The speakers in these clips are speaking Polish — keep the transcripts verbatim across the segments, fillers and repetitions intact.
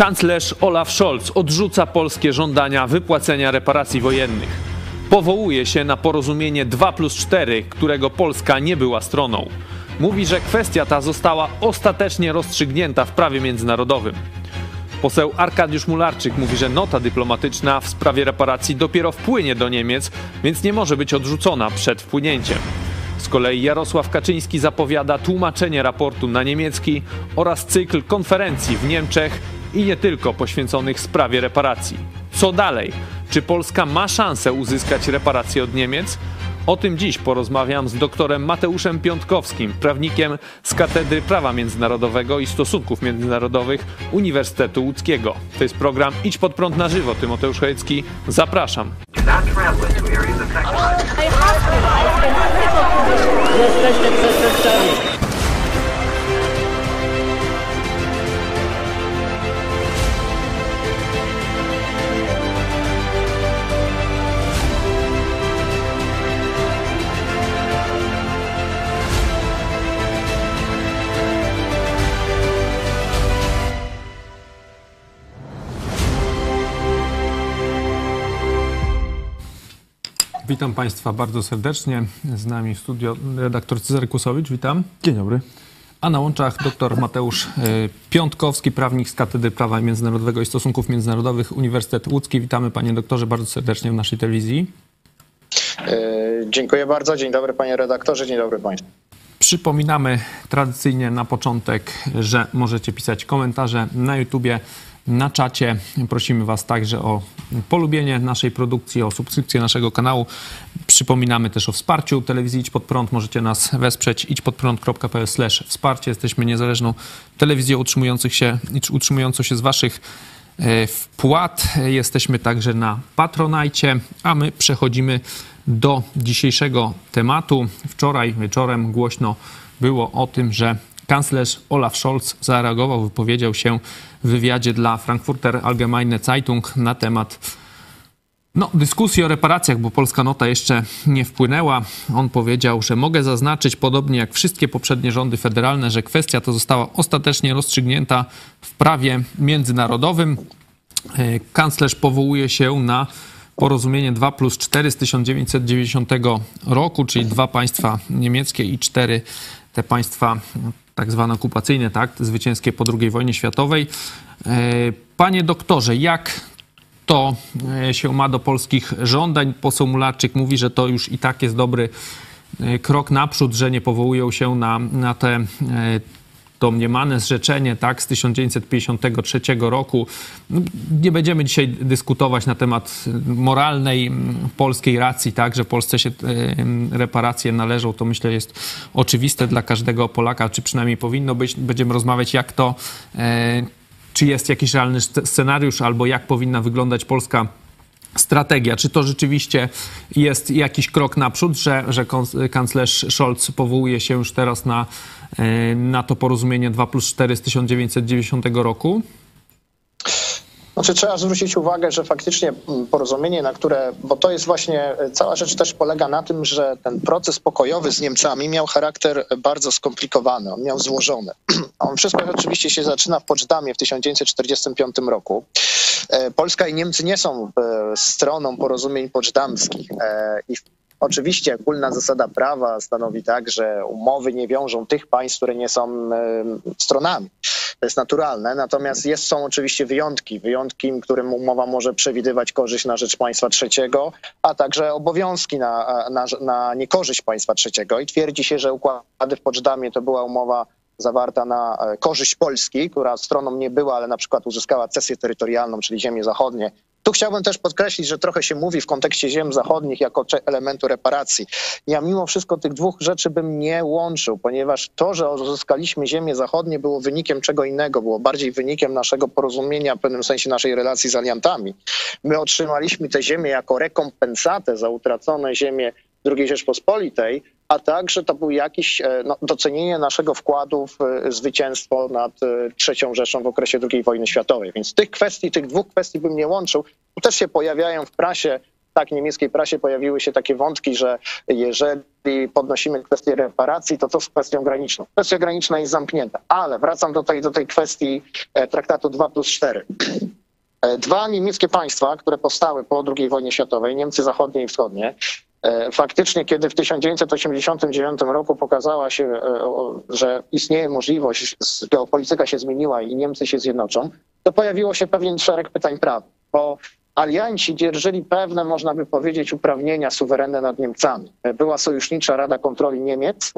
Kanclerz Olaf Scholz odrzuca polskie żądania wypłacenia reparacji wojennych. Powołuje się na porozumienie dwa plus cztery, którego Polska nie była stroną. Mówi, że kwestia ta została ostatecznie rozstrzygnięta w prawie międzynarodowym. Poseł Arkadiusz Mularczyk mówi, że nota dyplomatyczna w sprawie reparacji dopiero wpłynie do Niemiec, więc nie może być odrzucona przed wpłynięciem. Z kolei Jarosław Kaczyński zapowiada tłumaczenie raportu na niemiecki oraz cykl konferencji w Niemczech i nie tylko poświęconych sprawie reparacji. Co dalej? Czy Polska ma szansę uzyskać reparacje od Niemiec? O tym dziś porozmawiam z doktorem Mateuszem Piątkowskim, prawnikiem z Katedry Prawa Międzynarodowego i Stosunków Międzynarodowych Uniwersytetu Łódzkiego. To jest program Idź pod prąd na żywo. Tymoteusz Szajecki, zapraszam. Jesteśmy przestępcami. Witam Państwa bardzo serdecznie. Z nami w studio redaktor Cezary Kusowicz. Witam. Dzień dobry. A na łączach dr Mateusz Piątkowski, prawnik z Katedry Prawa Międzynarodowego i Stosunków Międzynarodowych Uniwersytetu Łódzkiego. Witamy Panie doktorze bardzo serdecznie w naszej telewizji. Dziękuję bardzo. Dzień dobry Panie redaktorze. Dzień dobry Państwu. Przypominamy tradycyjnie na początek, że możecie pisać komentarze na YouTubie, na czacie. Prosimy Was także o polubienie naszej produkcji, o subskrypcję naszego kanału. Przypominamy też o wsparciu telewizji Idź Pod Prąd. Możecie nas wesprzeć idź pod prąd kropka p l slash wsparcie. Jesteśmy niezależną telewizją utrzymujących się, utrzymującą się z Waszych wpłat. Jesteśmy także na Patronite, a my przechodzimy do dzisiejszego tematu. Wczoraj wieczorem głośno było o tym, że kanclerz Olaf Scholz zareagował, wypowiedział się w wywiadzie dla Frankfurter Allgemeine Zeitung na temat no, dyskusji o reparacjach, bo polska nota jeszcze nie wpłynęła. On powiedział, że mogę zaznaczyć, podobnie jak wszystkie poprzednie rządy federalne, że kwestia ta została ostatecznie rozstrzygnięta w prawie międzynarodowym. Kanclerz powołuje się na porozumienie dwa plus cztery z tysiąc dziewięćset dziewięćdziesiątego roku, czyli dwa państwa niemieckie i cztery te państwa tak zwane okupacyjne, tak, zwycięskie po drugiej wojnie światowej. Panie doktorze, jak to się ma do polskich żądań? Poseł Mularczyk mówi, że to już i tak jest dobry krok naprzód, że nie powołują się na, na te to mniemane zrzeczenie, tak, z tysiąc dziewięćset pięćdziesiątego trzeciego roku. Nie będziemy dzisiaj dyskutować na temat moralnej polskiej racji, tak, że Polsce się reparacje należą. To myślę jest oczywiste dla każdego Polaka, czy przynajmniej powinno być. Będziemy rozmawiać, jak to, czy jest jakiś realny scenariusz, albo jak powinna wyglądać polska strategia. Czy to rzeczywiście jest jakiś krok naprzód, że, że kanclerz Scholz powołuje się już teraz na, na to porozumienie dwa plus cztery z tysiąc dziewięćset dziewięćdziesiątego roku? Znaczy, trzeba zwrócić uwagę, że faktycznie porozumienie, na które, bo to jest właśnie, cała rzecz też polega na tym, że ten proces pokojowy z Niemcami miał charakter bardzo skomplikowany, on miał złożony. On wszystko oczywiście się zaczyna w Poczdamie w tysiąc dziewięćset czterdziestym piątym roku. Polska i Niemcy nie są stroną porozumień poczdamskich i oczywiście ogólna zasada prawa stanowi tak, że umowy nie wiążą tych państw, które nie są stronami. To jest naturalne, natomiast jest, są oczywiście wyjątki. Wyjątkiem, którym umowa może przewidywać korzyść na rzecz państwa trzeciego, a także obowiązki na, na, na niekorzyść państwa trzeciego. I twierdzi się, że układy w Poczdamie to była umowa zawarta na korzyść Polski, która stroną nie była, ale na przykład uzyskała cesję terytorialną, czyli ziemię zachodnie. Tu chciałbym też podkreślić, że trochę się mówi w kontekście ziem zachodnich jako elementu reparacji. Ja mimo wszystko tych dwóch rzeczy bym nie łączył, ponieważ to, że uzyskaliśmy ziemię zachodnie, było wynikiem czego innego, było bardziej wynikiem naszego porozumienia, w pewnym sensie naszej relacji z aliantami. My otrzymaliśmy te ziemię jako rekompensatę za utracone ziemię drugiej Rzeczpospolitej, a także to był jakieś no, docenienie naszego wkładu w zwycięstwo nad trzecią Rzeszą w okresie drugiej wojny światowej. Więc tych kwestii, tych dwóch kwestii bym nie łączył. Też się pojawiają w prasie, tak, niemieckiej prasie pojawiły się takie wątki, że jeżeli jeżeli podnosimy kwestię reparacji, to co z kwestią graniczną? Kwestia graniczna jest zamknięta, ale wracam do tej, do tej kwestii traktatu dwa plus cztery. Dwa niemieckie państwa, które powstały po drugiej wojnie światowej, Niemcy zachodnie i wschodnie, faktycznie kiedy w tysiąc dziewięćset osiemdziesiątym dziewiątym roku pokazała się, że istnieje możliwość, geopolityka się zmieniła i Niemcy się zjednoczą, to pojawiło się pewien szereg pytań prawnych, bo alianci dzierżyli pewne, można by powiedzieć, uprawnienia suwerenne nad Niemcami. Była Sojusznicza Rada Kontroli Niemiec,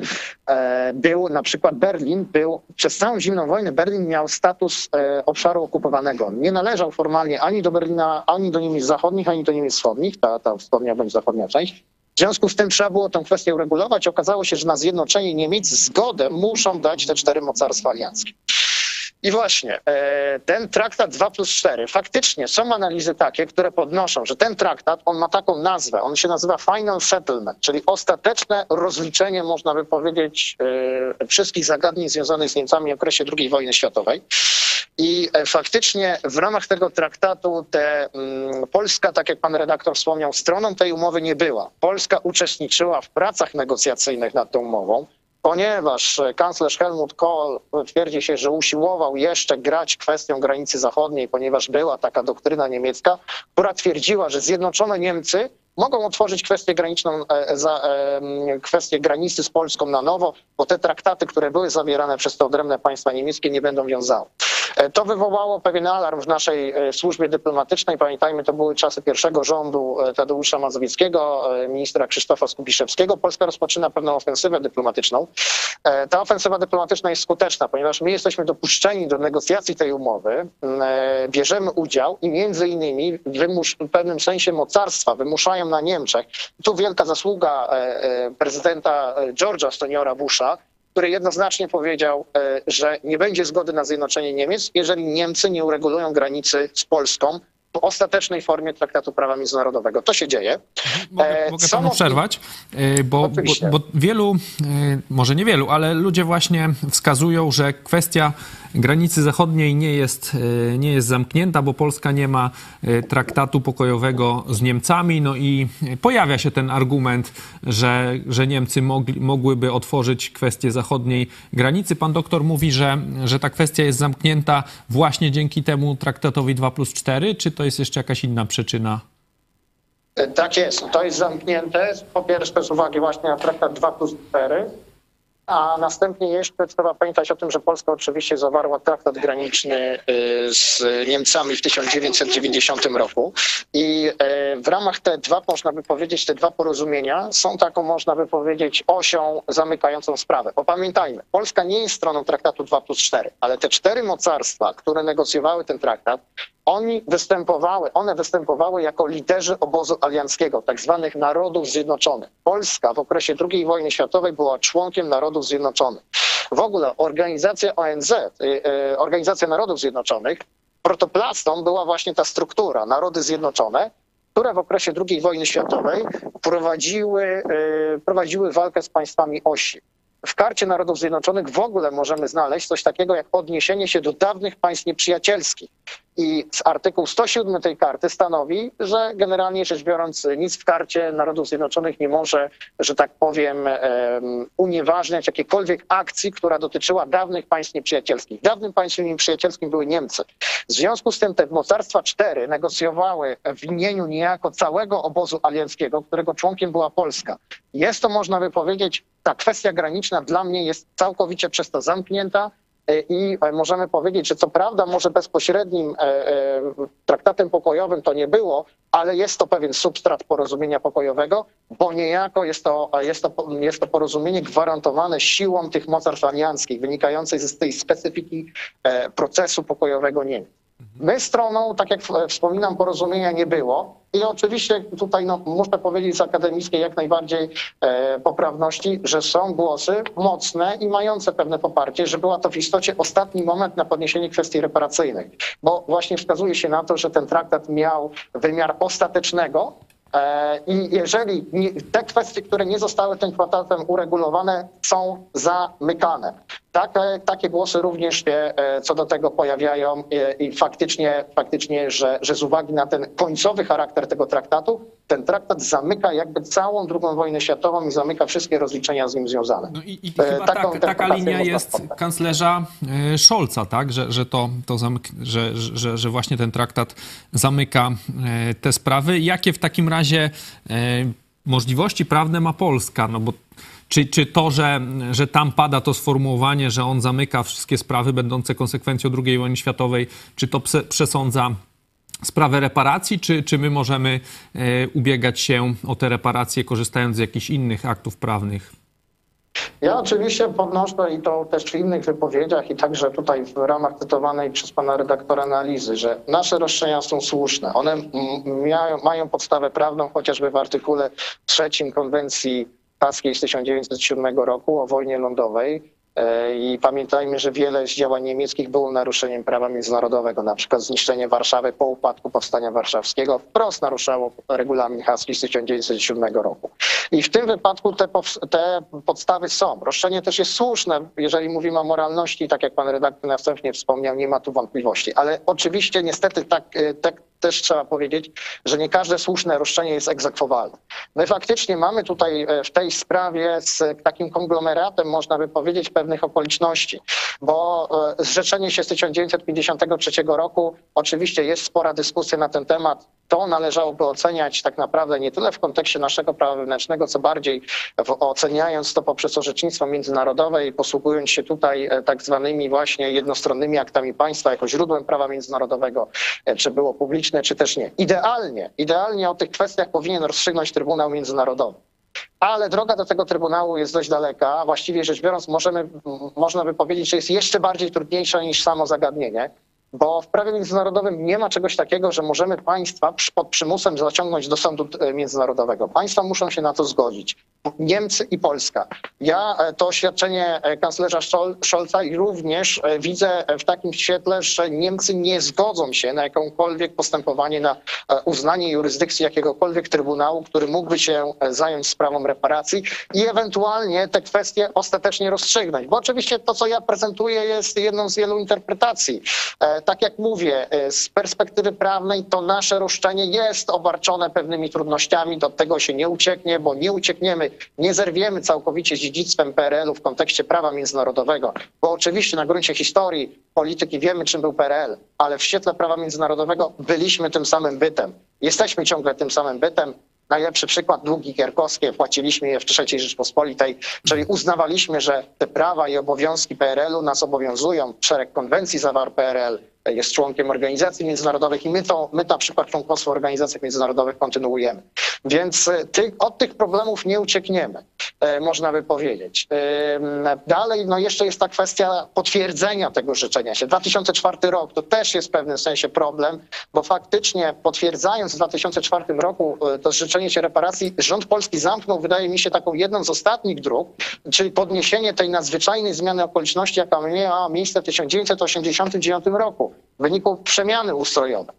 był na przykład Berlin, był przez całą zimną wojnę Berlin miał status obszaru okupowanego. Nie należał formalnie ani do Berlina, ani do Niemiec zachodnich, ani do Niemiec wschodnich, ta, ta wschodnia bądź zachodnia część. W związku z tym trzeba było tę kwestię uregulować. Okazało się, że na zjednoczenie Niemiec zgodę muszą dać te cztery mocarstwa alianckie. I właśnie ten traktat dwa plus cztery, faktycznie są analizy takie, które podnoszą, że ten traktat, on ma taką nazwę, on się nazywa Final Settlement, czyli ostateczne rozliczenie, można by powiedzieć, wszystkich zagadnień związanych z Niemcami w okresie drugiej wojny światowej. I faktycznie w ramach tego traktatu te, Polska, tak jak pan redaktor wspomniał, stroną tej umowy nie była. Polska uczestniczyła w pracach negocjacyjnych nad tą umową, ponieważ kanclerz Helmut Kohl twierdzi się, że usiłował jeszcze grać kwestią granicy zachodniej, ponieważ była taka doktryna niemiecka, która twierdziła, że zjednoczone Niemcy mogą otworzyć kwestię graniczną, kwestię granicy z Polską na nowo, bo te traktaty, które były zawierane przez te odrębne państwa niemieckie, nie będą wiązały. To wywołało pewien alarm w naszej służbie dyplomatycznej. Pamiętajmy, to były czasy pierwszego rządu Tadeusza Mazowieckiego, ministra Krzysztofa Skubiszewskiego. Polska rozpoczyna pewną ofensywę dyplomatyczną. Ta ofensywa dyplomatyczna jest skuteczna, ponieważ my jesteśmy dopuszczeni do negocjacji tej umowy, bierzemy udział i między innymi w pewnym sensie mocarstwa wymuszają na Niemczech. Tu wielka zasługa prezydenta George'a seniora Busha, który jednoznacznie powiedział, że nie będzie zgody na zjednoczenie Niemiec, jeżeli Niemcy nie uregulują granicy z Polską w ostatecznej formie traktatu prawa międzynarodowego. To się dzieje. Mogę, mogę panu przerwać, bo, bo, bo wielu, może niewielu, ale ludzie właśnie wskazują, że kwestia granicy zachodniej nie jest, nie jest zamknięta, bo Polska nie ma traktatu pokojowego z Niemcami. No i pojawia się ten argument, że, że Niemcy mogli, mogłyby otworzyć kwestię zachodniej granicy. Pan doktor mówi, że, że ta kwestia jest zamknięta właśnie dzięki temu traktatowi dwa plus cztery. Czy to jest jeszcze jakaś inna przyczyna? Tak jest. To jest zamknięte. Po pierwsze z uwagi właśnie na traktat dwa plus cztery. A następnie jeszcze trzeba pamiętać o tym, że Polska oczywiście zawarła traktat graniczny z Niemcami w tysiąc dziewięćset dziewięćdziesiątym roku i w ramach te dwa, można by powiedzieć, te dwa porozumienia są taką, można by powiedzieć, osią zamykającą sprawę. Bo pamiętajmy, Polska nie jest stroną traktatu dwa plus cztery, ale te cztery mocarstwa, które negocjowały ten traktat, Oni występowały, one występowały jako liderzy obozu alianckiego, tak zwanych Narodów Zjednoczonych. Polska w okresie drugiej wojny światowej była członkiem Narodów Zjednoczonych. W ogóle organizacja O N Z, Organizacja Narodów Zjednoczonych, protoplastą była właśnie ta struktura Narody Zjednoczone, które w okresie drugiej wojny światowej prowadziły, prowadziły walkę z państwami osi. W karcie Narodów Zjednoczonych w ogóle możemy znaleźć coś takiego jak odniesienie się do dawnych państw nieprzyjacielskich. I artykuł sto siedem tej karty stanowi, że generalnie rzecz biorąc nic w karcie Narodów Zjednoczonych nie może, że tak powiem, um, unieważniać jakiejkolwiek akcji, która dotyczyła dawnych państw nieprzyjacielskich. Dawnym państwem nieprzyjacielskim były Niemcy. W związku z tym te mocarstwa cztery negocjowały w imieniu niejako całego obozu alianckiego, którego członkiem była Polska. Jest to, można by powiedzieć, ta kwestia graniczna dla mnie jest całkowicie przez to zamknięta. I możemy powiedzieć, że co prawda może bezpośrednim traktatem pokojowym to nie było, ale jest to pewien substrat porozumienia pokojowego, bo niejako jest to, jest to, jest to porozumienie gwarantowane siłą tych mocarstw alianckich, wynikającej z tej specyfiki procesu pokojowego Niemiec. My stroną, tak jak wspominam, porozumienia nie było i oczywiście tutaj no, muszę powiedzieć z akademickiej jak najbardziej e, poprawności, że są głosy mocne i mające pewne poparcie, że była to w istocie ostatni moment na podniesienie kwestii reparacyjnych, bo właśnie wskazuje się na to, że ten traktat miał wymiar ostatecznego e, i jeżeli nie, te kwestie, które nie zostały tym traktatem uregulowane, są zamykane. Tak, takie głosy również się co do tego pojawiają i faktycznie, faktycznie że, że z uwagi na ten końcowy charakter tego traktatu, ten traktat zamyka jakby całą drugą wojnę światową i zamyka wszystkie rozliczenia z nim związane. No i, i chyba tak, taka linia jest spotkać. kanclerza Scholza, tak? Że, że, to, to zamyk, że, że, że właśnie ten traktat zamyka te sprawy. Jakie w takim razie możliwości prawne ma Polska? No bo Czy, czy to, że, że tam pada to sformułowanie, że on zamyka wszystkie sprawy będące konsekwencją drugiej wojny światowej, czy to pse, przesądza sprawę reparacji, czy, czy my możemy e, ubiegać się o te reparacje, korzystając z jakichś innych aktów prawnych? Ja oczywiście podnoszę i to też w innych wypowiedziach i także tutaj w ramach cytowanej przez pana redaktora analizy, że nasze roszczenia są słuszne. One mają, mają podstawę prawną chociażby w artykule trzecim konwencji z tysiąc dziewięćset siódmego roku o wojnie lądowej i pamiętajmy, że wiele z działań niemieckich było naruszeniem prawa międzynarodowego, na przykład zniszczenie Warszawy po upadku Powstania Warszawskiego wprost naruszało regulamin haski z tysiąc dziewięćset siódmego roku. I w tym wypadku te, te podstawy są. Roszczenie też jest słuszne, jeżeli mówimy o moralności, tak jak pan redaktor następnie wspomniał, nie ma tu wątpliwości, ale oczywiście niestety tak, tak też trzeba powiedzieć, że nie każde słuszne roszczenie jest egzekwowalne. My faktycznie mamy tutaj w tej sprawie z takim konglomeratem, można by powiedzieć, pewnych okoliczności, bo zrzeczenie się z tysiąc dziewięćset pięćdziesiątego trzeciego roku, oczywiście jest spora dyskusja na ten temat. To należałoby oceniać tak naprawdę nie tyle w kontekście naszego prawa wewnętrznego, co bardziej w, oceniając to poprzez orzecznictwo międzynarodowe i posługując się tutaj tak zwanymi właśnie jednostronnymi aktami państwa jako źródłem prawa międzynarodowego, czy było publiczne, czy też nie. Idealnie, idealnie o tych kwestiach powinien rozstrzygnąć Trybunał Międzynarodowy. Ale droga do tego Trybunału jest dość daleka. Właściwie rzecz biorąc możemy, można by powiedzieć, że jest jeszcze bardziej trudniejsza niż samo zagadnienie. Bo w prawie międzynarodowym nie ma czegoś takiego, że możemy państwa pod przymusem zaciągnąć do sądu międzynarodowego. Państwa muszą się na to zgodzić. Niemcy i Polska. Ja to oświadczenie kanclerza Scholza również widzę w takim świetle, że Niemcy nie zgodzą się na jakąkolwiek postępowanie, na uznanie jurysdykcji jakiegokolwiek trybunału, który mógłby się zająć sprawą reparacji i ewentualnie te kwestie ostatecznie rozstrzygnąć. Bo oczywiście to, co ja prezentuję, jest jedną z wielu interpretacji. Tak jak mówię, z perspektywy prawnej to nasze roszczenie jest obarczone pewnymi trudnościami, do tego się nie ucieknie, bo nie uciekniemy, nie zerwiemy całkowicie z dziedzictwem P R L-u w kontekście prawa międzynarodowego, bo oczywiście na gruncie historii, polityki wiemy, czym był P R L, ale w świetle prawa międzynarodowego byliśmy tym samym bytem. Jesteśmy ciągle tym samym bytem. Najlepszy przykład, długi gierkowskie, płaciliśmy je w trzeciej Rzeczpospolitej, czyli uznawaliśmy, że te prawa i obowiązki P R L-u nas obowiązują. Szereg konwencji zawarł P R L, jest członkiem organizacji międzynarodowych i my to, my na przykład członkostwo w organizacjach międzynarodowych kontynuujemy. Więc ty, od tych problemów nie uciekniemy, można by powiedzieć. Dalej, no jeszcze jest ta kwestia potwierdzenia tego życzenia się. dwa tysiące czwarty rok to też jest w pewnym sensie problem, bo faktycznie potwierdzając w dwa tysiące czwartym roku to życzenie się reparacji, rząd polski zamknął, wydaje mi się, taką jedną z ostatnich dróg, czyli podniesienie tej nadzwyczajnej zmiany okoliczności, jaka miała miejsce w tysiąc dziewięćset osiemdziesiątym dziewiątym roku w wyniku przemiany ustrojowej.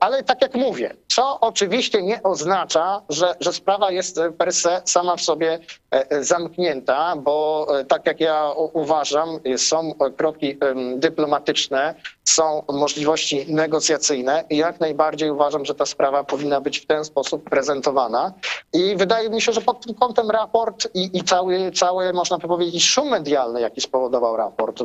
Ale tak jak mówię, co oczywiście nie oznacza, że, że sprawa jest per se sama w sobie zamknięta, bo tak jak ja uważam, są kroki dyplomatyczne, są możliwości negocjacyjne i jak najbardziej uważam, że ta sprawa powinna być w ten sposób prezentowana. I wydaje mi się, że pod tym kątem raport i, i cały, cały, można powiedzieć, szum medialny, jaki spowodował raport,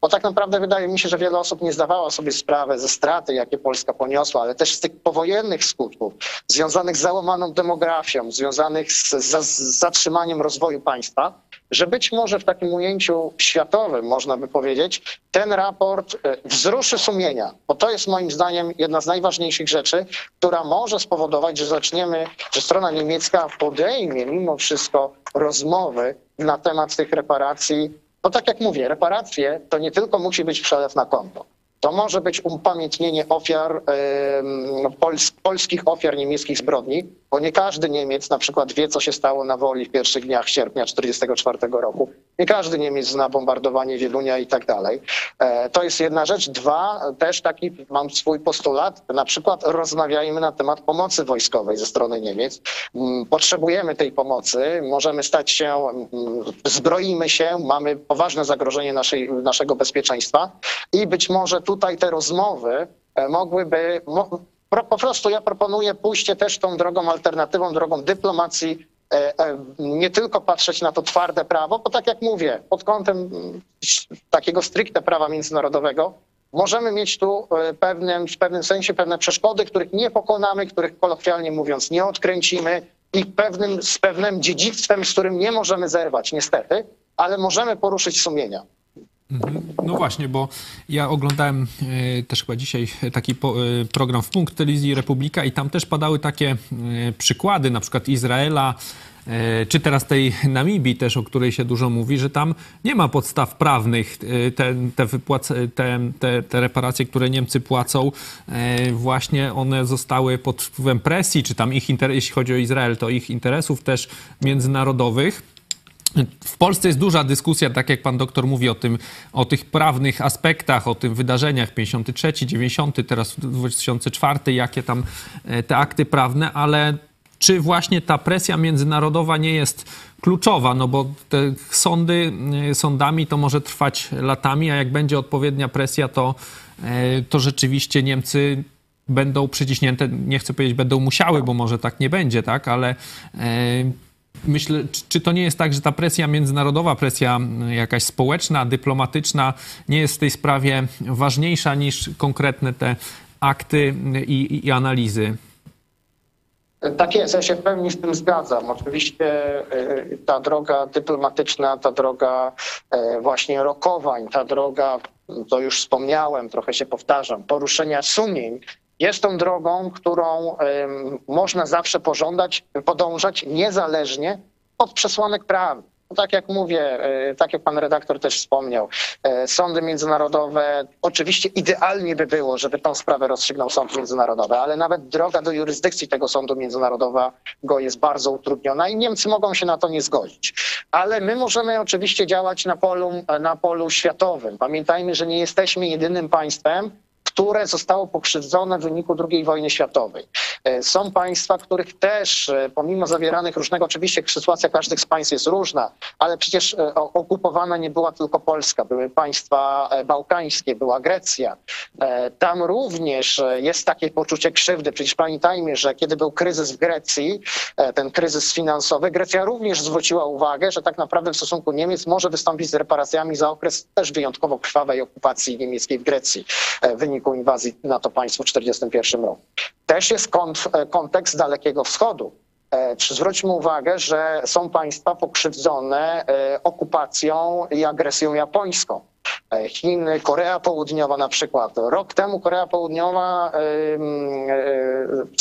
bo tak naprawdę wydaje mi się, że wiele osób nie zdawało sobie sprawy ze straty, jakie Polska poniosła, ale też z tych powojennych skutków związanych z załamaną demografią, związanych z, z, z zatrzymaniem rozwoju państwa, że być może w takim ujęciu światowym, można by powiedzieć, ten raport wzruszy sumienia, bo to jest moim zdaniem jedna z najważniejszych rzeczy, która może spowodować, że zaczniemy, że strona niemiecka podejmie mimo wszystko rozmowy na temat tych reparacji, bo tak jak mówię, reparacje to nie tylko musi być przelew na konto. To może być upamiętnienie ofiar, pols, polskich ofiar niemieckich zbrodni, bo nie każdy Niemiec na przykład wie, co się stało na Woli w pierwszych dniach sierpnia tysiąc dziewięćset czterdziestego czwartego roku. Nie każdy Niemiec zna bombardowanie Wielunia i tak dalej. To jest jedna rzecz. Dwa, też taki mam swój postulat, na przykład rozmawiajmy na temat pomocy wojskowej ze strony Niemiec. Potrzebujemy tej pomocy, możemy stać się, zbroimy się, mamy poważne zagrożenie naszej, naszego bezpieczeństwa i być może tutaj te rozmowy mogłyby... Po prostu ja proponuję pójście też tą drogą alternatywą, drogą dyplomacji, nie tylko patrzeć na to twarde prawo, bo tak jak mówię, pod kątem takiego stricte prawa międzynarodowego możemy mieć tu pewnym, w pewnym sensie pewne przeszkody, których nie pokonamy, których kolokwialnie mówiąc nie odkręcimy i pewnym, z pewnym dziedzictwem, z którym nie możemy zerwać niestety, ale możemy poruszyć sumienia. No właśnie, bo ja oglądałem też chyba dzisiaj taki program w Punkt Telewizji Republika i tam też padały takie przykłady, na przykład Izraela, czy teraz tej Namibii też, o której się dużo mówi, że tam nie ma podstaw prawnych. Te, te, wypłac- te, te, te reparacje, które Niemcy płacą, właśnie one zostały pod wpływem presji, czy tam ich interes, jeśli chodzi o Izrael, to ich interesów też międzynarodowych. W Polsce jest duża dyskusja, tak jak pan doktor mówi, o tym, o tych prawnych aspektach, o tych wydarzeniach pięćdziesiąty trzeci, dziewięćdziesiąty, teraz dwa tysiące czwarty, jakie tam te akty prawne, ale czy właśnie ta presja międzynarodowa nie jest kluczowa? No bo te sądy, sądami to może trwać latami, a jak będzie odpowiednia presja, to, to rzeczywiście Niemcy... będą przyciśnięte, nie chcę powiedzieć będą musiały, bo może tak nie będzie, tak, ale e, myślę, czy to nie jest tak, że ta presja międzynarodowa, presja jakaś społeczna, dyplomatyczna nie jest w tej sprawie ważniejsza niż konkretne te akty i, i analizy? Tak jest, ja się w pełni z tym zgadzam. Oczywiście ta droga dyplomatyczna, ta droga właśnie rokowań, ta droga, to już wspomniałem, trochę się powtarzam, poruszenia sumień jest tą drogą, którą można zawsze pożądać, podążać niezależnie od przesłanek prawnych. Tak jak mówię, tak jak pan redaktor też wspomniał, sądy międzynarodowe, oczywiście idealnie by było, żeby tą sprawę rozstrzygnął sąd międzynarodowy, ale nawet droga do jurysdykcji tego sądu międzynarodowego jest bardzo utrudniona i Niemcy mogą się na to nie zgodzić. Ale my możemy oczywiście działać na polu, na polu światowym. Pamiętajmy, że nie jesteśmy jedynym państwem, które zostało pokrzywdzone w wyniku drugiej wojny światowej. Są państwa, których też, pomimo zawieranych różnego, oczywiście sytuacja każdych z państw jest różna, ale przecież okupowana nie była tylko Polska, były państwa bałkańskie, była Grecja. Tam również jest takie poczucie krzywdy. Przecież pamiętajmy, że kiedy był kryzys w Grecji, ten kryzys finansowy, Grecja również zwróciła uwagę, że tak naprawdę w stosunku Niemiec może wystąpić z reparacjami za okres też wyjątkowo krwawej okupacji niemieckiej w Grecji w wyniku inwazji na to państwo w tysiąc dziewięćset czterdziestym pierwszym roku. Też jest kont- kontekst Dalekiego Wschodu. Zwróćmy uwagę, że są państwa pokrzywdzone okupacją i agresją japońską. Chiny, Korea Południowa na przykład. Rok temu Korea Południowa,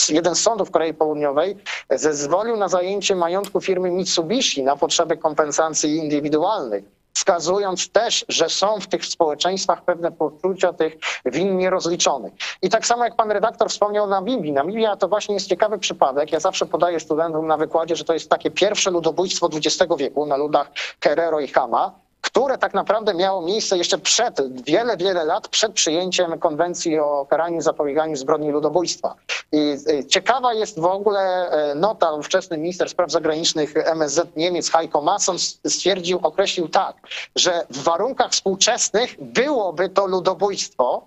jeden z sądów Korei Południowej zezwolił na zajęcie majątku firmy Mitsubishi na potrzeby kompensacji indywidualnych, wskazując też, że są w tych społeczeństwach pewne poczucia tych win nierozliczonych. I tak samo jak pan redaktor wspomniał o Namibii. Namibia to właśnie jest ciekawy przypadek. Ja zawsze podaję studentom na wykładzie, że to jest takie pierwsze ludobójstwo dwudziestego wieku na ludach Herero i Hama, które tak naprawdę miało miejsce jeszcze przed, wiele, wiele lat przed przyjęciem konwencji o karaniu i zapobieganiu zbrodni ludobójstwa. I ciekawa jest w ogóle nota, ówczesny minister spraw zagranicznych M S Z Niemiec Heiko Maas stwierdził, określił tak, że w warunkach współczesnych byłoby to ludobójstwo,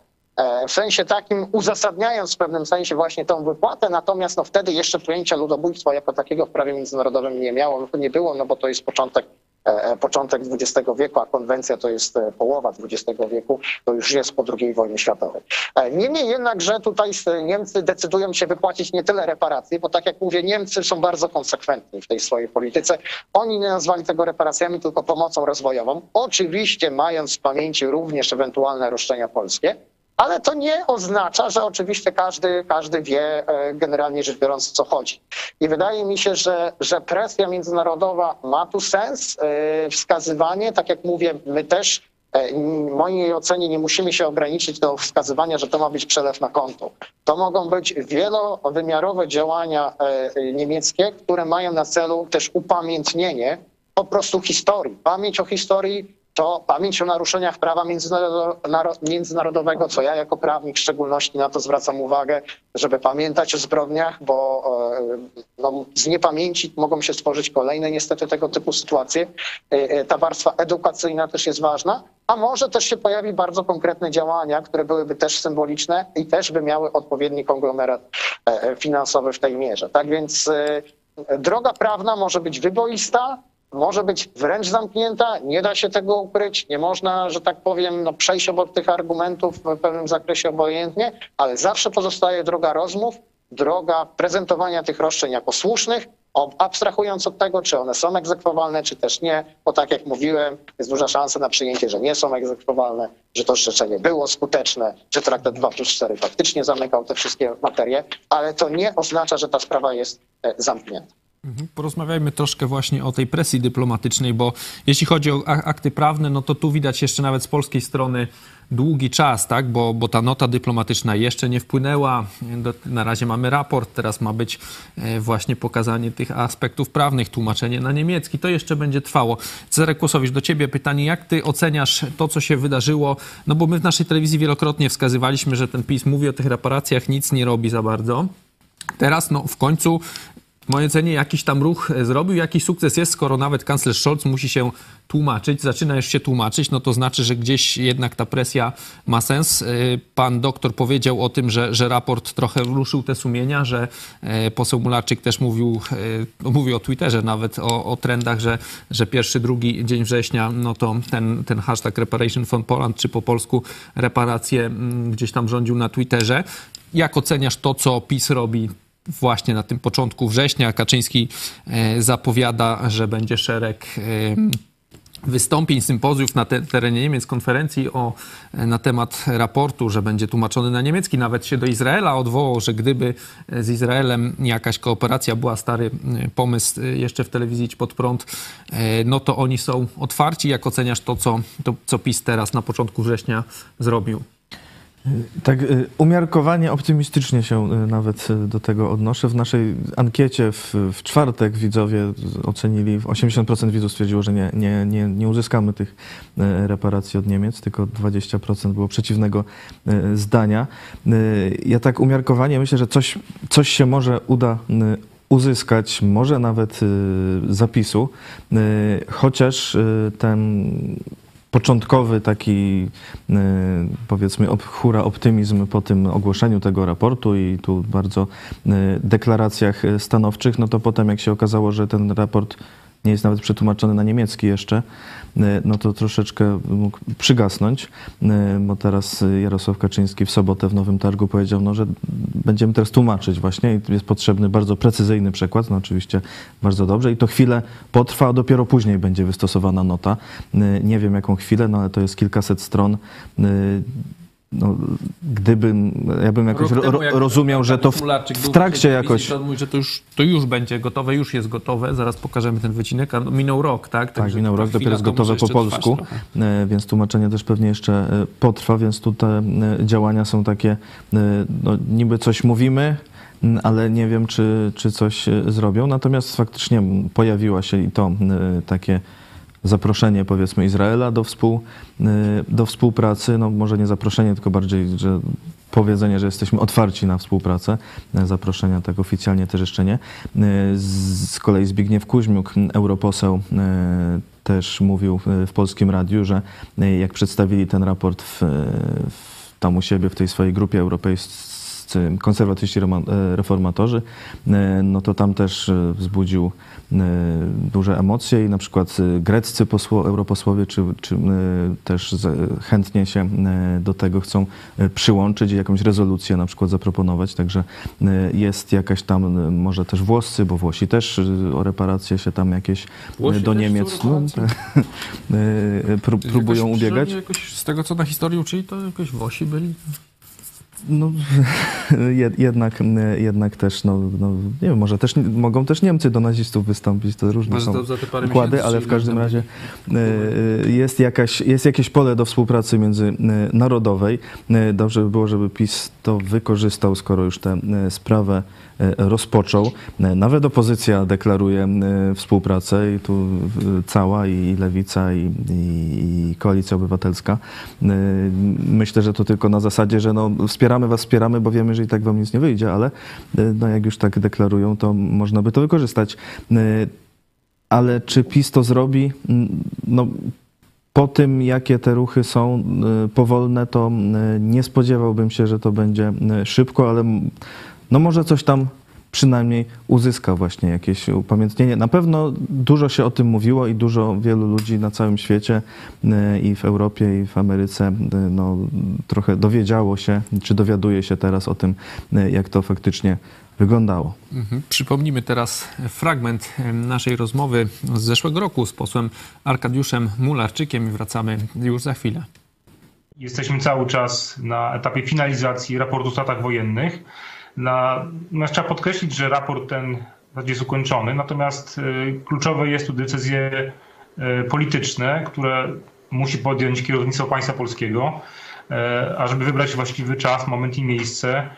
w sensie takim uzasadniając w pewnym sensie właśnie tą wypłatę, natomiast no wtedy jeszcze pojęcia ludobójstwa jako takiego w prawie międzynarodowym nie miało, nie było, no bo to jest początek Początek dwudziestego wieku, a konwencja to jest połowa dwudziestego wieku, to już jest po drugiej wojnie światowej. Niemniej jednakże tutaj Niemcy decydują się wypłacić nie tyle reparacji, bo tak jak mówię, Niemcy są bardzo konsekwentni w tej swojej polityce. Oni nie nazwali tego reparacjami, tylko pomocą rozwojową. Oczywiście mając w pamięci również ewentualne roszczenia polskie, ale to nie oznacza, że oczywiście każdy, każdy wie generalnie rzecz biorąc, o co chodzi. I wydaje mi się, że, że presja międzynarodowa ma tu sens, wskazywanie, tak jak mówię, my też w mojej ocenie nie musimy się ograniczyć do wskazywania, że to ma być przelew na konto. To mogą być wielowymiarowe działania niemieckie, które mają na celu też upamiętnienie po prostu historii. Pamięć o historii to pamięć o naruszeniach prawa międzynarodowego, co ja jako prawnik w szczególności na to zwracam uwagę, żeby pamiętać o zbrodniach, bo no, z niepamięci mogą się stworzyć kolejne niestety tego typu sytuacje. Ta warstwa edukacyjna też jest ważna, a może też się pojawi bardzo konkretne działania, które byłyby też symboliczne i też by miały odpowiedni konglomerat finansowy w tej mierze. Tak więc droga prawna może być wyboista, może być wręcz zamknięta, nie da się tego ukryć, nie można, że tak powiem, no, przejść obok tych argumentów w pewnym zakresie obojętnie, ale zawsze pozostaje droga rozmów, droga prezentowania tych roszczeń jako słusznych, abstrahując od tego, czy one są egzekwowalne, czy też nie, bo tak jak mówiłem, jest duża szansa na przyjęcie, że nie są egzekwowalne, że to orzeczenie było skuteczne, że traktat dwa plus cztery faktycznie zamykał te wszystkie materie, ale to nie oznacza, że ta sprawa jest zamknięta. Porozmawiajmy troszkę właśnie o tej presji dyplomatycznej, bo jeśli chodzi o akty prawne, no to tu widać jeszcze nawet z polskiej strony długi czas, tak, bo, bo ta nota dyplomatyczna jeszcze nie wpłynęła. Do, na razie mamy raport, teraz ma być właśnie pokazanie tych aspektów prawnych, tłumaczenie na niemiecki. To jeszcze będzie trwało. Cezary Kusowicz, do ciebie pytanie, jak ty oceniasz to, co się wydarzyło? No bo my w naszej telewizji wielokrotnie wskazywaliśmy, że ten PiS mówi o tych reparacjach, nic nie robi za bardzo. Teraz no w końcu... W mojej ocenie jakiś tam ruch zrobił, jakiś sukces jest, skoro nawet kanclerz Scholz musi się tłumaczyć, zaczyna już się tłumaczyć, no to znaczy, że gdzieś jednak ta presja ma sens. Pan doktor powiedział o tym, że, że raport trochę ruszył te sumienia, że poseł Mularczyk też mówił, mówił o Twitterze nawet, o, o trendach, że, że pierwszy, drugi dzień września, no to ten, ten hashtag Reparation from Poland, czy po polsku reparacje gdzieś tam rządził na Twitterze. Jak oceniasz to, co PiS robi właśnie na tym początku września? Kaczyński zapowiada, że będzie szereg wystąpień, sympozjów na te, terenie Niemiec, konferencji o, na temat raportu, że będzie tłumaczony na niemiecki. Nawet się do Izraela odwołał, że gdyby z Izraelem jakaś kooperacja była, stary pomysł jeszcze w telewizji Idź pod prąd, no to oni są otwarci. Jak oceniasz to, co, to, co PiS teraz na początku września zrobił? Tak, umiarkowanie optymistycznie się nawet do tego odnoszę. W naszej ankiecie w, w czwartek widzowie ocenili, osiemdziesiąt procent widzów stwierdziło, że nie, nie, nie, nie uzyskamy tych reparacji od Niemiec, tylko dwadzieścia procent było przeciwnego zdania. Ja tak umiarkowanie myślę, że coś, coś się może uda uzyskać, może nawet zapisu, chociaż ten początkowy taki, powiedzmy, op, hura optymizm po tym ogłoszeniu tego raportu i tu bardzo deklaracjach stanowczych, no to potem jak się okazało, że ten raport nie jest nawet przetłumaczony na niemiecki jeszcze, no to troszeczkę mógł przygasnąć, bo teraz Jarosław Kaczyński w sobotę w Nowym Targu powiedział, no, że będziemy teraz tłumaczyć właśnie i jest potrzebny bardzo precyzyjny przekład, no oczywiście bardzo dobrze i to chwilę potrwa, a dopiero później będzie wystosowana nota. Nie wiem jaką chwilę, no ale to jest kilkaset stron. No, gdybym, ja bym jakoś ro, temu, jak rozumiał, że to w, w trakcie jakoś... To mówi, że to już, to już będzie gotowe, już jest gotowe, zaraz pokażemy ten wycinek, a minął rok, tak? Tak, tak minął rok, dopiero jest gotowe po polsku, więc tłumaczenie też pewnie jeszcze potrwa, więc tu te działania są takie, no, niby coś mówimy, ale nie wiem, czy, czy coś zrobią, natomiast faktycznie pojawiła się i to takie zaproszenie, powiedzmy, Izraela do, współ, do współpracy, no może nie zaproszenie, tylko bardziej, że powiedzenie, że jesteśmy otwarci na współpracę. Zaproszenia tak oficjalnie też jeszcze nie. Z kolei Zbigniew Kuźmiuk, europoseł, też mówił w Polskim Radiu, że jak przedstawili ten raport w, w, tam u siebie w tej swojej grupie europejskiej, konserwatyści reformatorzy, no to tam też wzbudził duże emocje i na przykład greccy posło, europosłowie czy, czy też chętnie się do tego chcą przyłączyć i jakąś rezolucję na przykład zaproponować, także jest jakaś tam, może też włoscy, bo Włosi też o reparacje się tam jakieś Włosi do Niemiec no, próbują jakoś ubiegać. Jakoś z tego co na historii uczyli, to jakoś Włosi byli... No, jed, jednak, jednak też, no, no, nie wiem, może też mogą też Niemcy do nazistów wystąpić, to różne może są to, układy, ale w każdym razie jest, jakaś, jest jakieś pole do współpracy międzynarodowej. Dobrze by było, żeby PiS to wykorzystał, skoro już tę sprawę rozpoczął. Nawet opozycja deklaruje współpracę i tu cała, i Lewica, i, i Koalicja Obywatelska. Myślę, że to tylko na zasadzie, że no, wspieramy was, wspieramy, bo wiemy, że i tak wam nic nie wyjdzie, ale no, jak już tak deklarują, to można by to wykorzystać. Ale czy PiS to zrobi? No, po tym, jakie te ruchy są powolne, to nie spodziewałbym się, że to będzie szybko, ale no może coś tam przynajmniej uzyska, właśnie jakieś upamiętnienie. Na pewno dużo się o tym mówiło i dużo wielu ludzi na całym świecie i w Europie, i w Ameryce no, trochę dowiedziało się, czy dowiaduje się teraz o tym, jak to faktycznie wyglądało. Mhm. Przypomnijmy teraz fragment naszej rozmowy z zeszłego roku z posłem Arkadiuszem Mularczykiem i wracamy już za chwilę. Jesteśmy cały czas na etapie finalizacji raportu o stratach wojennych. Na, natomiast trzeba podkreślić, że raport ten w zasadzie jest ukończony, natomiast y, kluczowe jest tu decyzje y, polityczne, które musi podjąć kierownictwo państwa polskiego, y, ażeby wybrać właściwy czas, moment i miejsce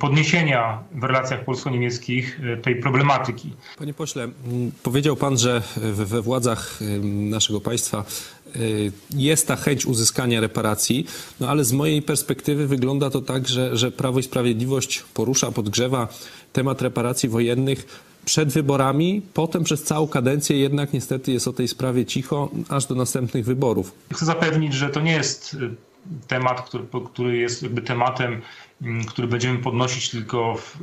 podniesienia w relacjach polsko-niemieckich tej problematyki. Panie pośle, powiedział pan, że we władzach naszego państwa jest ta chęć uzyskania reparacji, no ale z mojej perspektywy wygląda to tak, że, że Prawo i Sprawiedliwość porusza, podgrzewa temat reparacji wojennych przed wyborami, potem przez całą kadencję jednak niestety jest o tej sprawie cicho, aż do następnych wyborów. Chcę zapewnić, że to nie jest temat, który, który jest jakby tematem, który będziemy podnosić tylko w,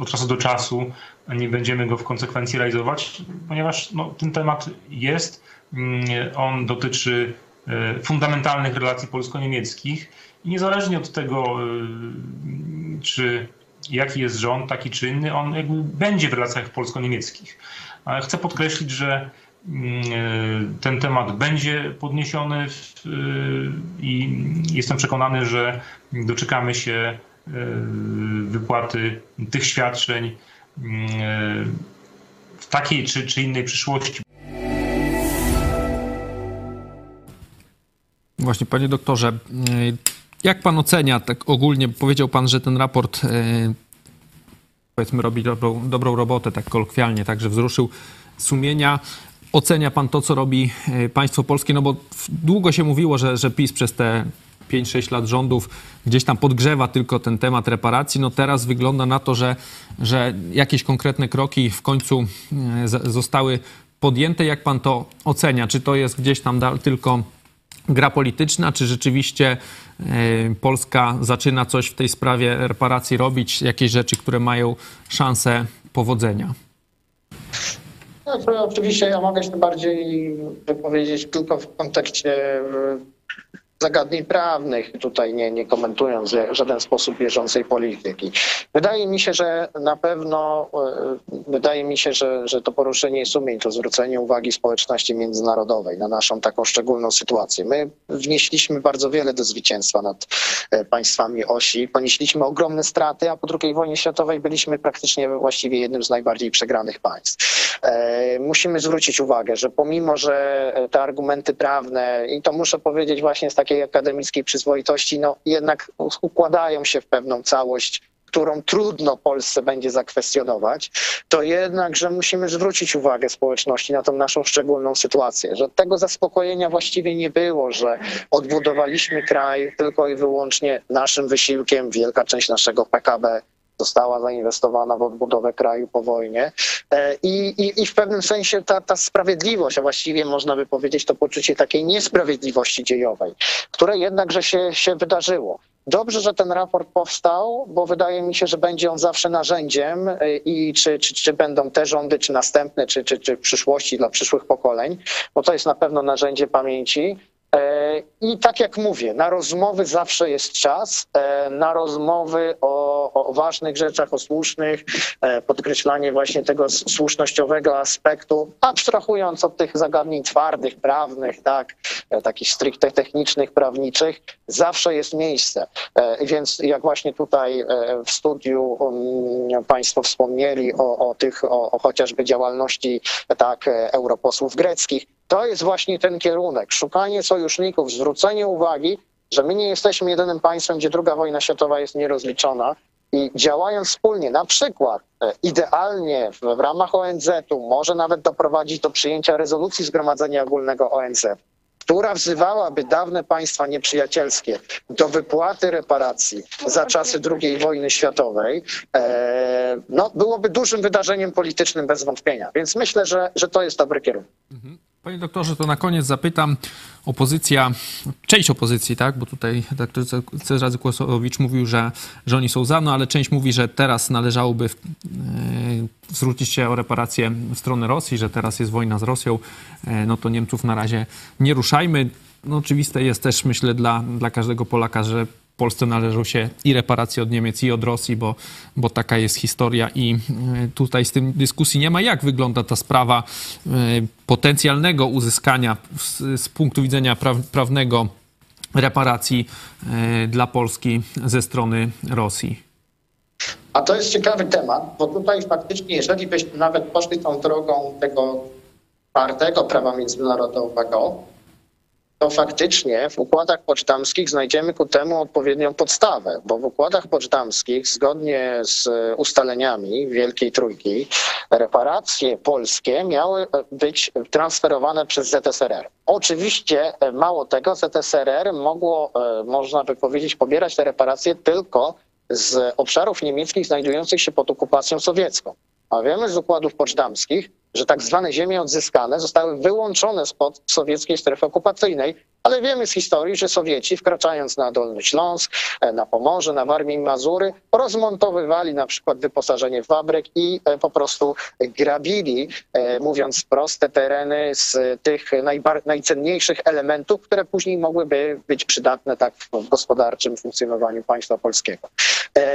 od czasu do czasu, a nie będziemy go w konsekwencji realizować, ponieważ no, ten temat jest, on dotyczy fundamentalnych relacji polsko-niemieckich i niezależnie od tego, czy jaki jest rząd, taki czy inny, on jakby będzie w relacjach polsko-niemieckich. Ale chcę podkreślić, że ten temat będzie podniesiony i jestem przekonany, że doczekamy się wypłaty tych świadczeń w takiej czy, czy innej przyszłości. Właśnie, panie doktorze, jak pan ocenia, tak ogólnie powiedział pan, że ten raport, powiedzmy, robi dobrą, dobrą robotę, tak kolokwialnie, także wzruszył sumienia. Ocenia pan to, co robi państwo polskie? No bo długo się mówiło, że, że PiS przez te pięć sześć lat rządów gdzieś tam podgrzewa tylko ten temat reparacji. No teraz wygląda na to, że, że jakieś konkretne kroki w końcu zostały podjęte. Jak pan to ocenia? Czy to jest gdzieś tam tylko gra polityczna, czy rzeczywiście Polska zaczyna coś w tej sprawie reparacji robić, jakieś rzeczy, które mają szansę powodzenia? No, oczywiście ja mogę się bardziej wypowiedzieć tylko w kontekście zagadnień prawnych, tutaj nie, nie komentując w żaden sposób bieżącej polityki. Wydaje mi się, że na pewno, wydaje mi się, że, że to poruszenie sumień, to zwrócenie uwagi społeczności międzynarodowej na naszą taką szczególną sytuację. My wnieśliśmy bardzo wiele do zwycięstwa nad państwami osi, ponieśliśmy ogromne straty, a po drugiej wojnie światowej byliśmy praktycznie właściwie jednym z najbardziej przegranych państw. Musimy zwrócić uwagę, że pomimo, że te argumenty prawne, i to muszę powiedzieć właśnie z takiej akademickiej przyzwoitości, no jednak układają się w pewną całość, którą trudno Polsce będzie zakwestionować, to jednakże musimy zwrócić uwagę społeczności na tą naszą szczególną sytuację, że tego zaspokojenia właściwie nie było, że odbudowaliśmy kraj tylko i wyłącznie naszym wysiłkiem, wielka część naszego P K B została zainwestowana w odbudowę kraju po wojnie i, i, i w pewnym sensie ta, ta sprawiedliwość, a właściwie można by powiedzieć to poczucie takiej niesprawiedliwości dziejowej, które jednakże się, się wydarzyło. Dobrze, że ten raport powstał, bo wydaje mi się, że będzie on zawsze narzędziem i czy, czy, czy będą te rządy, czy następne, czy, czy, czy w przyszłości dla przyszłych pokoleń, bo to jest na pewno narzędzie pamięci. I tak jak mówię, na rozmowy zawsze jest czas, na rozmowy o, o ważnych rzeczach, o słusznych, podkreślanie właśnie tego słusznościowego aspektu, abstrahując od tych zagadnień twardych, prawnych, tak, takich stricte technicznych, prawniczych, zawsze jest miejsce. Więc jak właśnie tutaj w studiu Państwo wspomnieli o, o tych, o, o chociażby działalności tak europosłów greckich, to jest właśnie ten kierunek, szukanie sojuszników, zwrócenie uwagi, że my nie jesteśmy jedynym państwem, gdzie druga wojna światowa jest nierozliczona. I działając wspólnie, na przykład idealnie w, w ramach O N Z u, może nawet doprowadzić do przyjęcia rezolucji Zgromadzenia Ogólnego O N Z, która wzywałaby dawne państwa nieprzyjacielskie do wypłaty reparacji za czasy drugiej wojny światowej, e, no, byłoby dużym wydarzeniem politycznym bez wątpienia. Więc myślę, że, że to jest dobry kierunek. Mhm. Panie doktorze, to na koniec zapytam, opozycja, część opozycji, tak, bo tutaj doktor Cezary Kusowicz mówił, że, że oni są za, no ale część mówi, że teraz należałoby zwrócić się o reparację w stronę Rosji, że teraz jest wojna z Rosją, no to Niemców na razie nie ruszajmy. No oczywiste jest też, myślę, dla, dla każdego Polaka, że Polsce należą się i reparacje od Niemiec, i od Rosji, bo, bo taka jest historia i tutaj z tym dyskusji nie ma. Jak wygląda ta sprawa potencjalnego uzyskania z, z punktu widzenia pra, prawnego reparacji dla Polski ze strony Rosji? A to jest ciekawy temat, bo tutaj faktycznie, jeżeli byśmy nawet poszli tą drogą tego twardego prawa międzynarodowego, to faktycznie w układach poczdamskich znajdziemy ku temu odpowiednią podstawę, bo w układach poczdamskich zgodnie z ustaleniami Wielkiej Trójki reparacje polskie miały być transferowane przez Z S R R. Oczywiście mało tego, Z S R R mogło, można by powiedzieć, pobierać te reparacje tylko z obszarów niemieckich znajdujących się pod okupacją sowiecką. A wiemy z układów poczdamskich, że tak zwane ziemie odzyskane zostały wyłączone spod sowieckiej strefy okupacyjnej, ale wiemy z historii, że Sowieci, wkraczając na Dolny Śląsk, na Pomorze, na Warmię i Mazury, rozmontowywali na przykład wyposażenie fabryk i po prostu grabili, mówiąc proste, tereny z tych najcenniejszych elementów, które później mogłyby być przydatne tak w gospodarczym funkcjonowaniu państwa polskiego.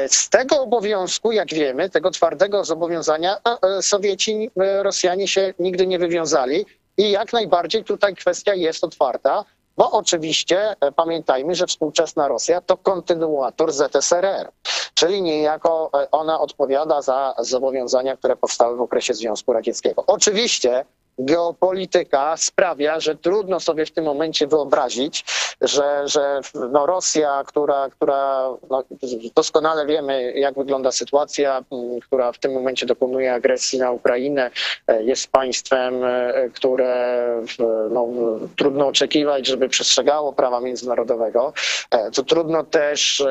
Z tego obowiązku, jak wiemy, tego twardego zobowiązania Sowieci, Rosjanie się nigdy nie wywiązali i jak najbardziej tutaj kwestia jest otwarta, bo oczywiście pamiętajmy, że współczesna Rosja to kontynuator Z S R R, czyli niejako ona odpowiada za zobowiązania, które powstały w okresie Związku Radzieckiego. Oczywiście geopolityka sprawia, że trudno sobie w tym momencie wyobrazić, że, że no Rosja, która, która no doskonale wiemy, jak wygląda sytuacja, która w tym momencie dokonuje agresji na Ukrainę, jest państwem, które no, trudno oczekiwać, żeby przestrzegało prawa międzynarodowego. To trudno też,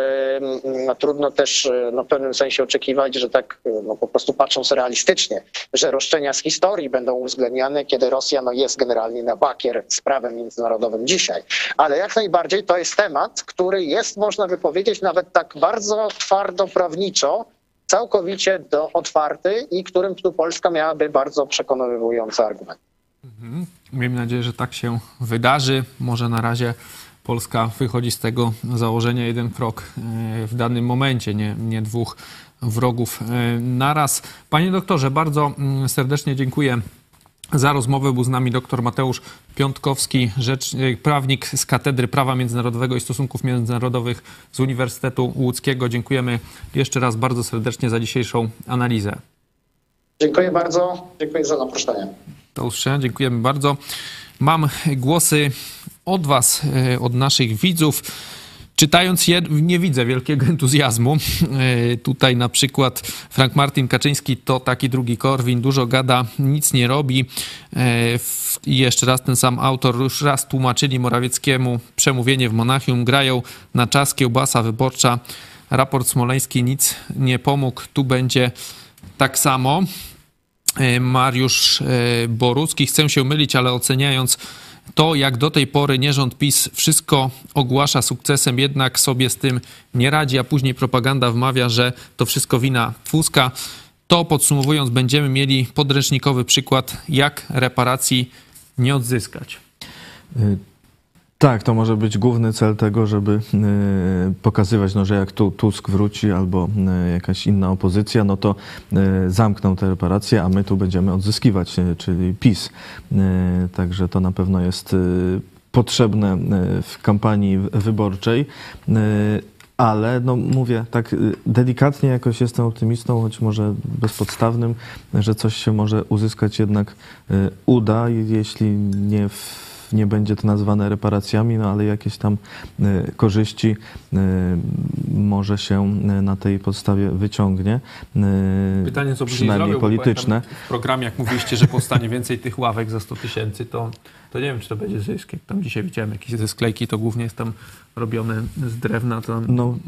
no, trudno też no, w pewnym sensie oczekiwać, że tak no, po prostu patrząc realistycznie, że roszczenia z historii będą uwzględniane, kiedy Rosja no, jest generalnie na bakier z prawem międzynarodowym dzisiaj. Ale jak najbardziej to jest temat, który jest, można by powiedzieć, nawet tak bardzo twardo prawniczo, całkowicie do, otwarty i którym tu Polska miałaby bardzo przekonywujący argument. Mhm. Miejmy nadzieję, że tak się wydarzy. Może na razie Polska wychodzi z tego założenia jeden krok w danym momencie, nie, nie dwóch wrogów naraz. Panie doktorze, bardzo serdecznie dziękuję za rozmowę. Był z nami dr Mateusz Piątkowski, rzecz, prawnik z Katedry Prawa Międzynarodowego i Stosunków Międzynarodowych z Uniwersytetu Łódzkiego. Dziękujemy jeszcze raz bardzo serdecznie za dzisiejszą analizę. Dziękuję bardzo. Dziękuję za zaproszenie. Do usłyszenia. Dziękujemy bardzo. Mam głosy od Was, od naszych widzów. Czytając je, nie widzę wielkiego entuzjazmu. Tutaj na przykład Frank Martin Kaczyński to taki drugi Korwin, dużo gada, nic nie robi. I jeszcze raz ten sam autor, już raz tłumaczyli Morawieckiemu przemówienie w Monachium, grają na czas, kiełbasa wyborcza, raport smoleński nic nie pomógł, tu będzie tak samo. Mariusz Borucki, chcę się mylić, ale oceniając to, jak do tej pory nierząd PiS wszystko ogłasza sukcesem, jednak sobie z tym nie radzi, a później propaganda wmawia, że to wszystko wina Tuska. To podsumowując, będziemy mieli podręcznikowy przykład, jak reparacji nie odzyskać. Tak, to może być główny cel tego, żeby pokazywać, no, że jak tu Tusk wróci albo jakaś inna opozycja, no to zamkną te reparacje, a my tu będziemy odzyskiwać, czyli PiS. Także to na pewno jest potrzebne w kampanii wyborczej. Ale no mówię, tak delikatnie jakoś jestem optymistą, choć może bezpodstawnym, że coś się może uzyskać jednak uda, jeśli nie w nie będzie to nazwane reparacjami, no ale jakieś tam korzyści może się na tej podstawie wyciągnie. Pytanie, co później zrobią, polityczne. W programie, jak mówiliście, że powstanie więcej tych ławek za sto tysięcy, to, to nie wiem, czy to będzie zysk. Jak tam dzisiaj widziałem jakieś te sklejki, to głównie jest tam robione z drewna, to no,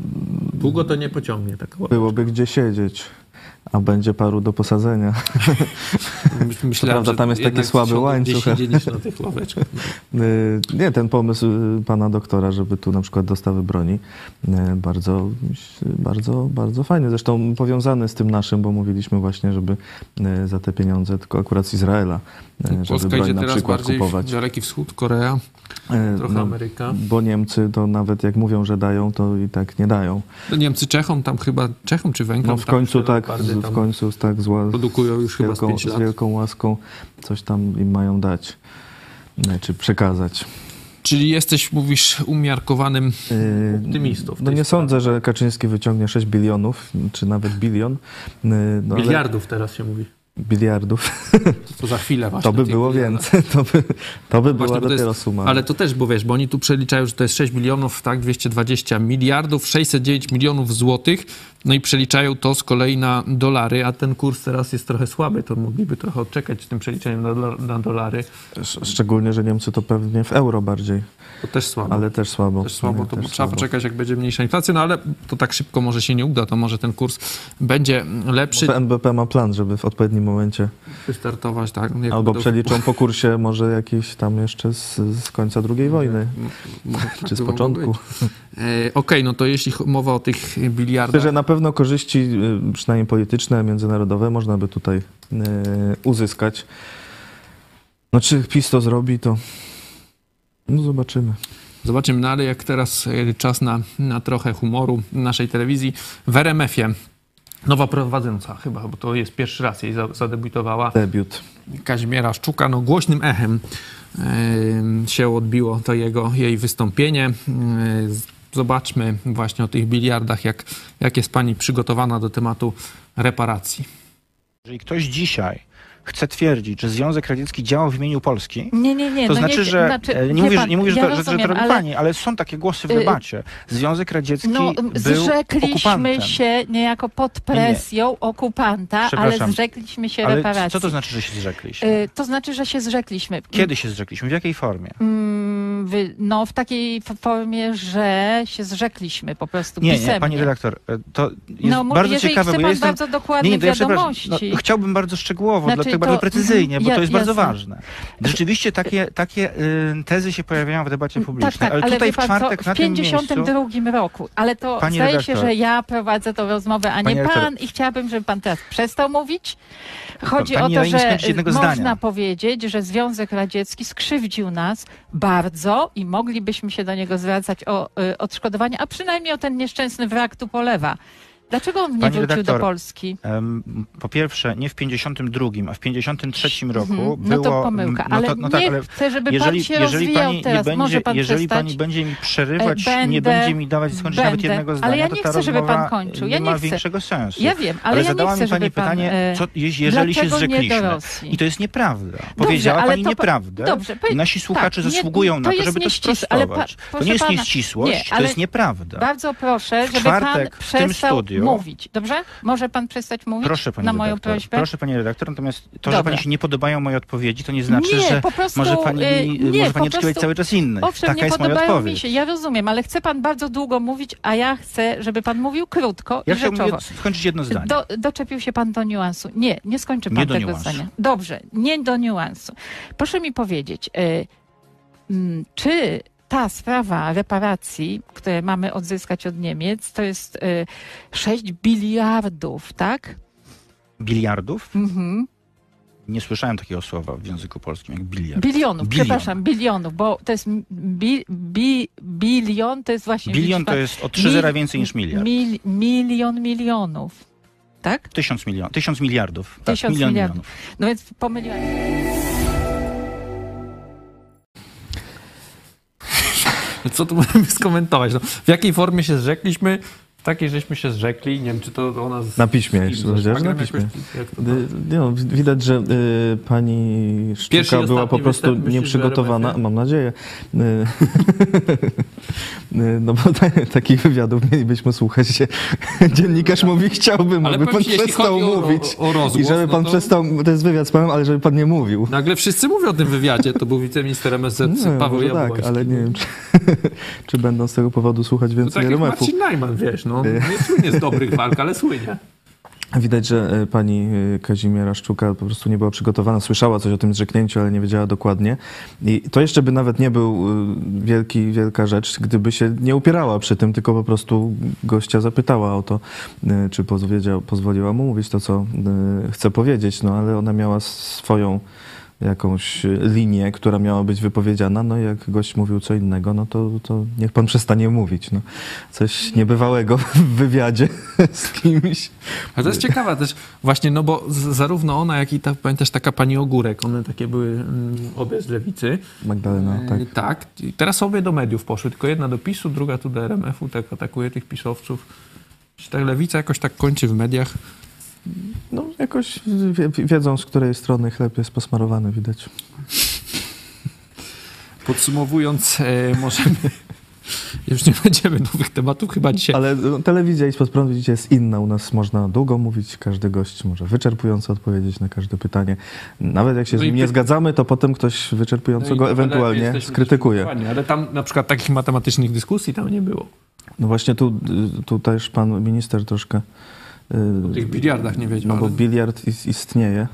długo to nie pociągnie. Taka ławeczka. Byłoby gdzie siedzieć. A będzie paru do posadzenia. Myślałem, prawda, tam jest taki słaby łańcuch. Na tych ławeczkach. Nie, ten pomysł pana doktora, żeby tu na przykład dostawy broni, bardzo, bardzo, bardzo fajny. Zresztą powiązany z tym naszym, bo mówiliśmy właśnie, żeby za te pieniądze, tylko akurat z Izraela, żeby broń na przykład kupować. Daleki Wschód, Korea, trochę no, Ameryka. Bo Niemcy to nawet jak mówią, że dają, to i tak nie dają. No Niemcy Czechom, tam chyba Czechom czy Węgrom. No w końcu tak. W końcu tak zła, produkują już z, chyba wielką, z, z wielką łaską coś tam im mają dać, czy przekazać. Czyli jesteś, mówisz, umiarkowanym yy, optymistą. No nie sprawie. Sądzę, że Kaczyński wyciągnie sześć bilionów, czy nawet bilion. No, Miliardów ale... teraz się mówi. Biliardów. To za chwilę właśnie. To by było biliona. Więcej. To by, to by była dopiero jest, suma. Ale to też, bo wiesz, bo oni tu przeliczają, że to jest sześć bilionów, tak, dwieście dwadzieścia miliardów, sześćset dziewięć milionów złotych, no i przeliczają to z kolei na dolary, a ten kurs teraz jest trochę słaby, to mogliby trochę odczekać z tym przeliczeniem na, na dolary. Szczególnie, że Niemcy to pewnie w euro bardziej. To też słabo. Ale też słabo. Też słabo. To też trzeba słabo. Poczekać, jak będzie mniejsza inflacja, no ale to tak szybko może się nie uda, to może ten kurs będzie lepszy. Może N B P ma plan, żeby w odpowiednim momencie wystartować, tak? Jak albo będą... przeliczą po kursie może jakiś tam jeszcze z, z końca drugiej wojny. No, tak czy z początku. Okej, okay, no to jeśli mowa o tych biliardach... Że na pewno korzyści, przynajmniej polityczne, międzynarodowe, można by tutaj yy, uzyskać. No czy PiS to zrobi, to... No zobaczymy. Zobaczymy, no ale jak teraz czas na, na trochę humoru naszej telewizji. W R M F ie nowa prowadząca chyba, bo to jest pierwszy raz jej zadebiutowała. Debiut. Kazimiera Szczuka. No głośnym echem yy, się odbiło to jego, jej wystąpienie. Yy, zobaczmy właśnie o tych biliardach, jak, jak jest pani przygotowana do tematu reparacji. Jeżeli ktoś dzisiaj chce twierdzić, że Związek Radziecki działał w imieniu Polski, nie, nie, nie, to no znaczy, nie, że... Znaczy, nie mówię, pan, nie mówię ja że, to, rozumiem, że to robi ale... pani, ale są takie głosy w debacie. Związek Radziecki no, był okupantem. Się niejako pod presją nie. okupanta, ale zrzekliśmy się ale reparacji. Co to znaczy, że się zrzekliśmy? To znaczy, że się zrzekliśmy. Kiedy się zrzekliśmy? W jakiej formie? No w takiej formie, że się zrzekliśmy po prostu nie, pisemnie. Nie, pani redaktor, to jest no, bardzo ciekawe, bo ja jestem... bardzo dokładnie nie, nie, wiadomości. Ja no, chciałbym bardzo szczegółowo, znaczy, to, bardzo precyzyjnie, bo ja, to jest jasne. Bardzo ważne. Rzeczywiście takie, takie tezy się pojawiają w debacie publicznej, tak, tak, ale, ale tutaj pan, w czwartek w na tym miejscu... W pięćdziesiątym drugim roku, ale to pani zdaje redaktor, się, że ja prowadzę tę rozmowę, a nie redaktor, pan i chciałabym, żeby pan teraz przestał mówić. Chodzi pani o to, że można zdania. Powiedzieć, że Związek Radziecki skrzywdził nas bardzo i moglibyśmy się do niego zwracać o y, odszkodowanie, a przynajmniej o ten nieszczęsny wrak tu polewa. Dlaczego on nie pani wrócił redaktor, do Polski? Um, po pierwsze, nie w pięćdziesiątym drugim, a w pięćdziesiątym trzecim roku mm-hmm. no było... No to pomyłka, no ale to, no tak, nie ale chcę, żeby jeżeli, pan się jeżeli rozwijał pani teraz. Będzie, może pan jeżeli przestać? Pani będzie mi przerywać, będę, nie będzie mi dawać skończyć będę, nawet jednego zdania, ale ja nie to ta chcę, żeby pan kończył. Ja nie, nie ma chcę. Większego sensu. Ja wiem, ale, ale ja zadała nie chcę, mi pani pytanie, pan, co, jeżeli się zrzekliśmy. I to jest nieprawda. Powiedziała dobrze, pani to, nieprawdę. Dobrze, powie... Nasi słuchacze tak, zasługują na to, żeby to sprostować. To nie jest nieścisłość, to jest nieprawda. Bardzo proszę, żeby pan przestał mówić. Dobrze? Może pan przestać mówić proszę, pani na moją redaktor, prośbę? Proszę, pani redaktor. Natomiast to, dobra, że pani się nie podobają moje odpowiedzi, to nie znaczy, nie, że prostu, może pani, nie, może pani oczekiwać cały czas innych. Owszem, taka nie jest podobają moja odpowiedź. Mi się. Ja rozumiem, ale chce pan bardzo długo mówić, a ja chcę, żeby pan mówił krótko ja i rzeczowo. Ja chciałbym skończyć jedno zdanie. Do, doczepił się pan do niuansu. Nie, nie skończy pan nie tego niuansu. Zdania. Dobrze, nie do niuansu. Proszę mi powiedzieć, y, m, czy... Ta sprawa reparacji, które mamy odzyskać od Niemiec, to jest sześć biliardów, tak? Biliardów? Mhm. Nie słyszałem takiego słowa w języku polskim jak biliard. Bilionów, bilion. Przepraszam, bilionów, bo to jest bi, bi, bilion, to jest właśnie... Bilion liczba, to jest o trzy zera więcej niż miliard. Mil, milion milionów, tak? Tysiąc, milion, tysiąc miliardów. Tysiąc tak, milion miliardów. Milionów. No więc pomyliłem. co tu możemy skomentować? No, w jakiej formie się zrzekliśmy? Takiej żeśmy się zrzekli, nie wiem, czy to o nas... Na piśmie. Tak, na piśmie. Jakoś, to, no. No, widać, że y, pani Szczuka Pierwszy była po prostu myślisz, nieprzygotowana, mam nadzieję. No bo t- takich wywiadów mielibyśmy słuchać się. Dziennikarz no, mówi, chciałbym, ale aby pan się, przestał mówić. O, o rozgłos, I żeby pan no to... przestał, to jest wywiad z panem, ale żeby pan nie mówił. Nagle wszyscy mówią o tym wywiadzie, to był wiceminister M S Z no, Paweł Jabłoński. Tak, ale nie wiem, czy, czy będą z tego powodu słuchać więcej remefów. To tak jak Marcin Najman, wiesz, no. Nie słynie z dobrych walk, ale słynie. Widać, że pani Kazimiera Szczuka po prostu nie była przygotowana, słyszała coś o tym zrzeknięciu, ale nie wiedziała dokładnie. I to jeszcze by nawet nie był wielki, wielka rzecz, gdyby się nie upierała przy tym, tylko po prostu gościa zapytała o to, czy pozwoliła mu mówić to, co chce powiedzieć. No ale ona miała swoją jakąś linię, która miała być wypowiedziana, no jak gość mówił co innego, no to, to niech pan przestanie mówić. No. Coś niebywałego w wywiadzie z kimś. Ale to jest ciekawe też właśnie, no bo z, zarówno ona, jak i ta, pamiętasz, taka pani Ogórek, one takie były mm, obie z lewicy. Magdalena, tak. E, tak. I teraz obie do mediów poszły, tylko jedna do PiSu, druga tu do R M F u, tak atakuje tych pisowców. Ta lewica jakoś tak kończy w mediach. No jakoś wiedzą, z której strony chleb jest posmarowany, widać. Podsumowując, e, możemy... Już nie będziemy nowych tematów chyba dzisiaj. Ale telewizja i spod prądu dzisiaj jest inna. U nas można długo mówić, każdy gość może wyczerpująco odpowiedzieć na każde pytanie. Nawet jak się no z nim nie py... zgadzamy, to potem ktoś wyczerpująco no go ewentualnie skrytykuje. Ale tam na przykład takich matematycznych dyskusji tam nie było. No właśnie tu, tu też pan minister troszkę... O tych biliardach nie wiedział. No bo biliard istnieje.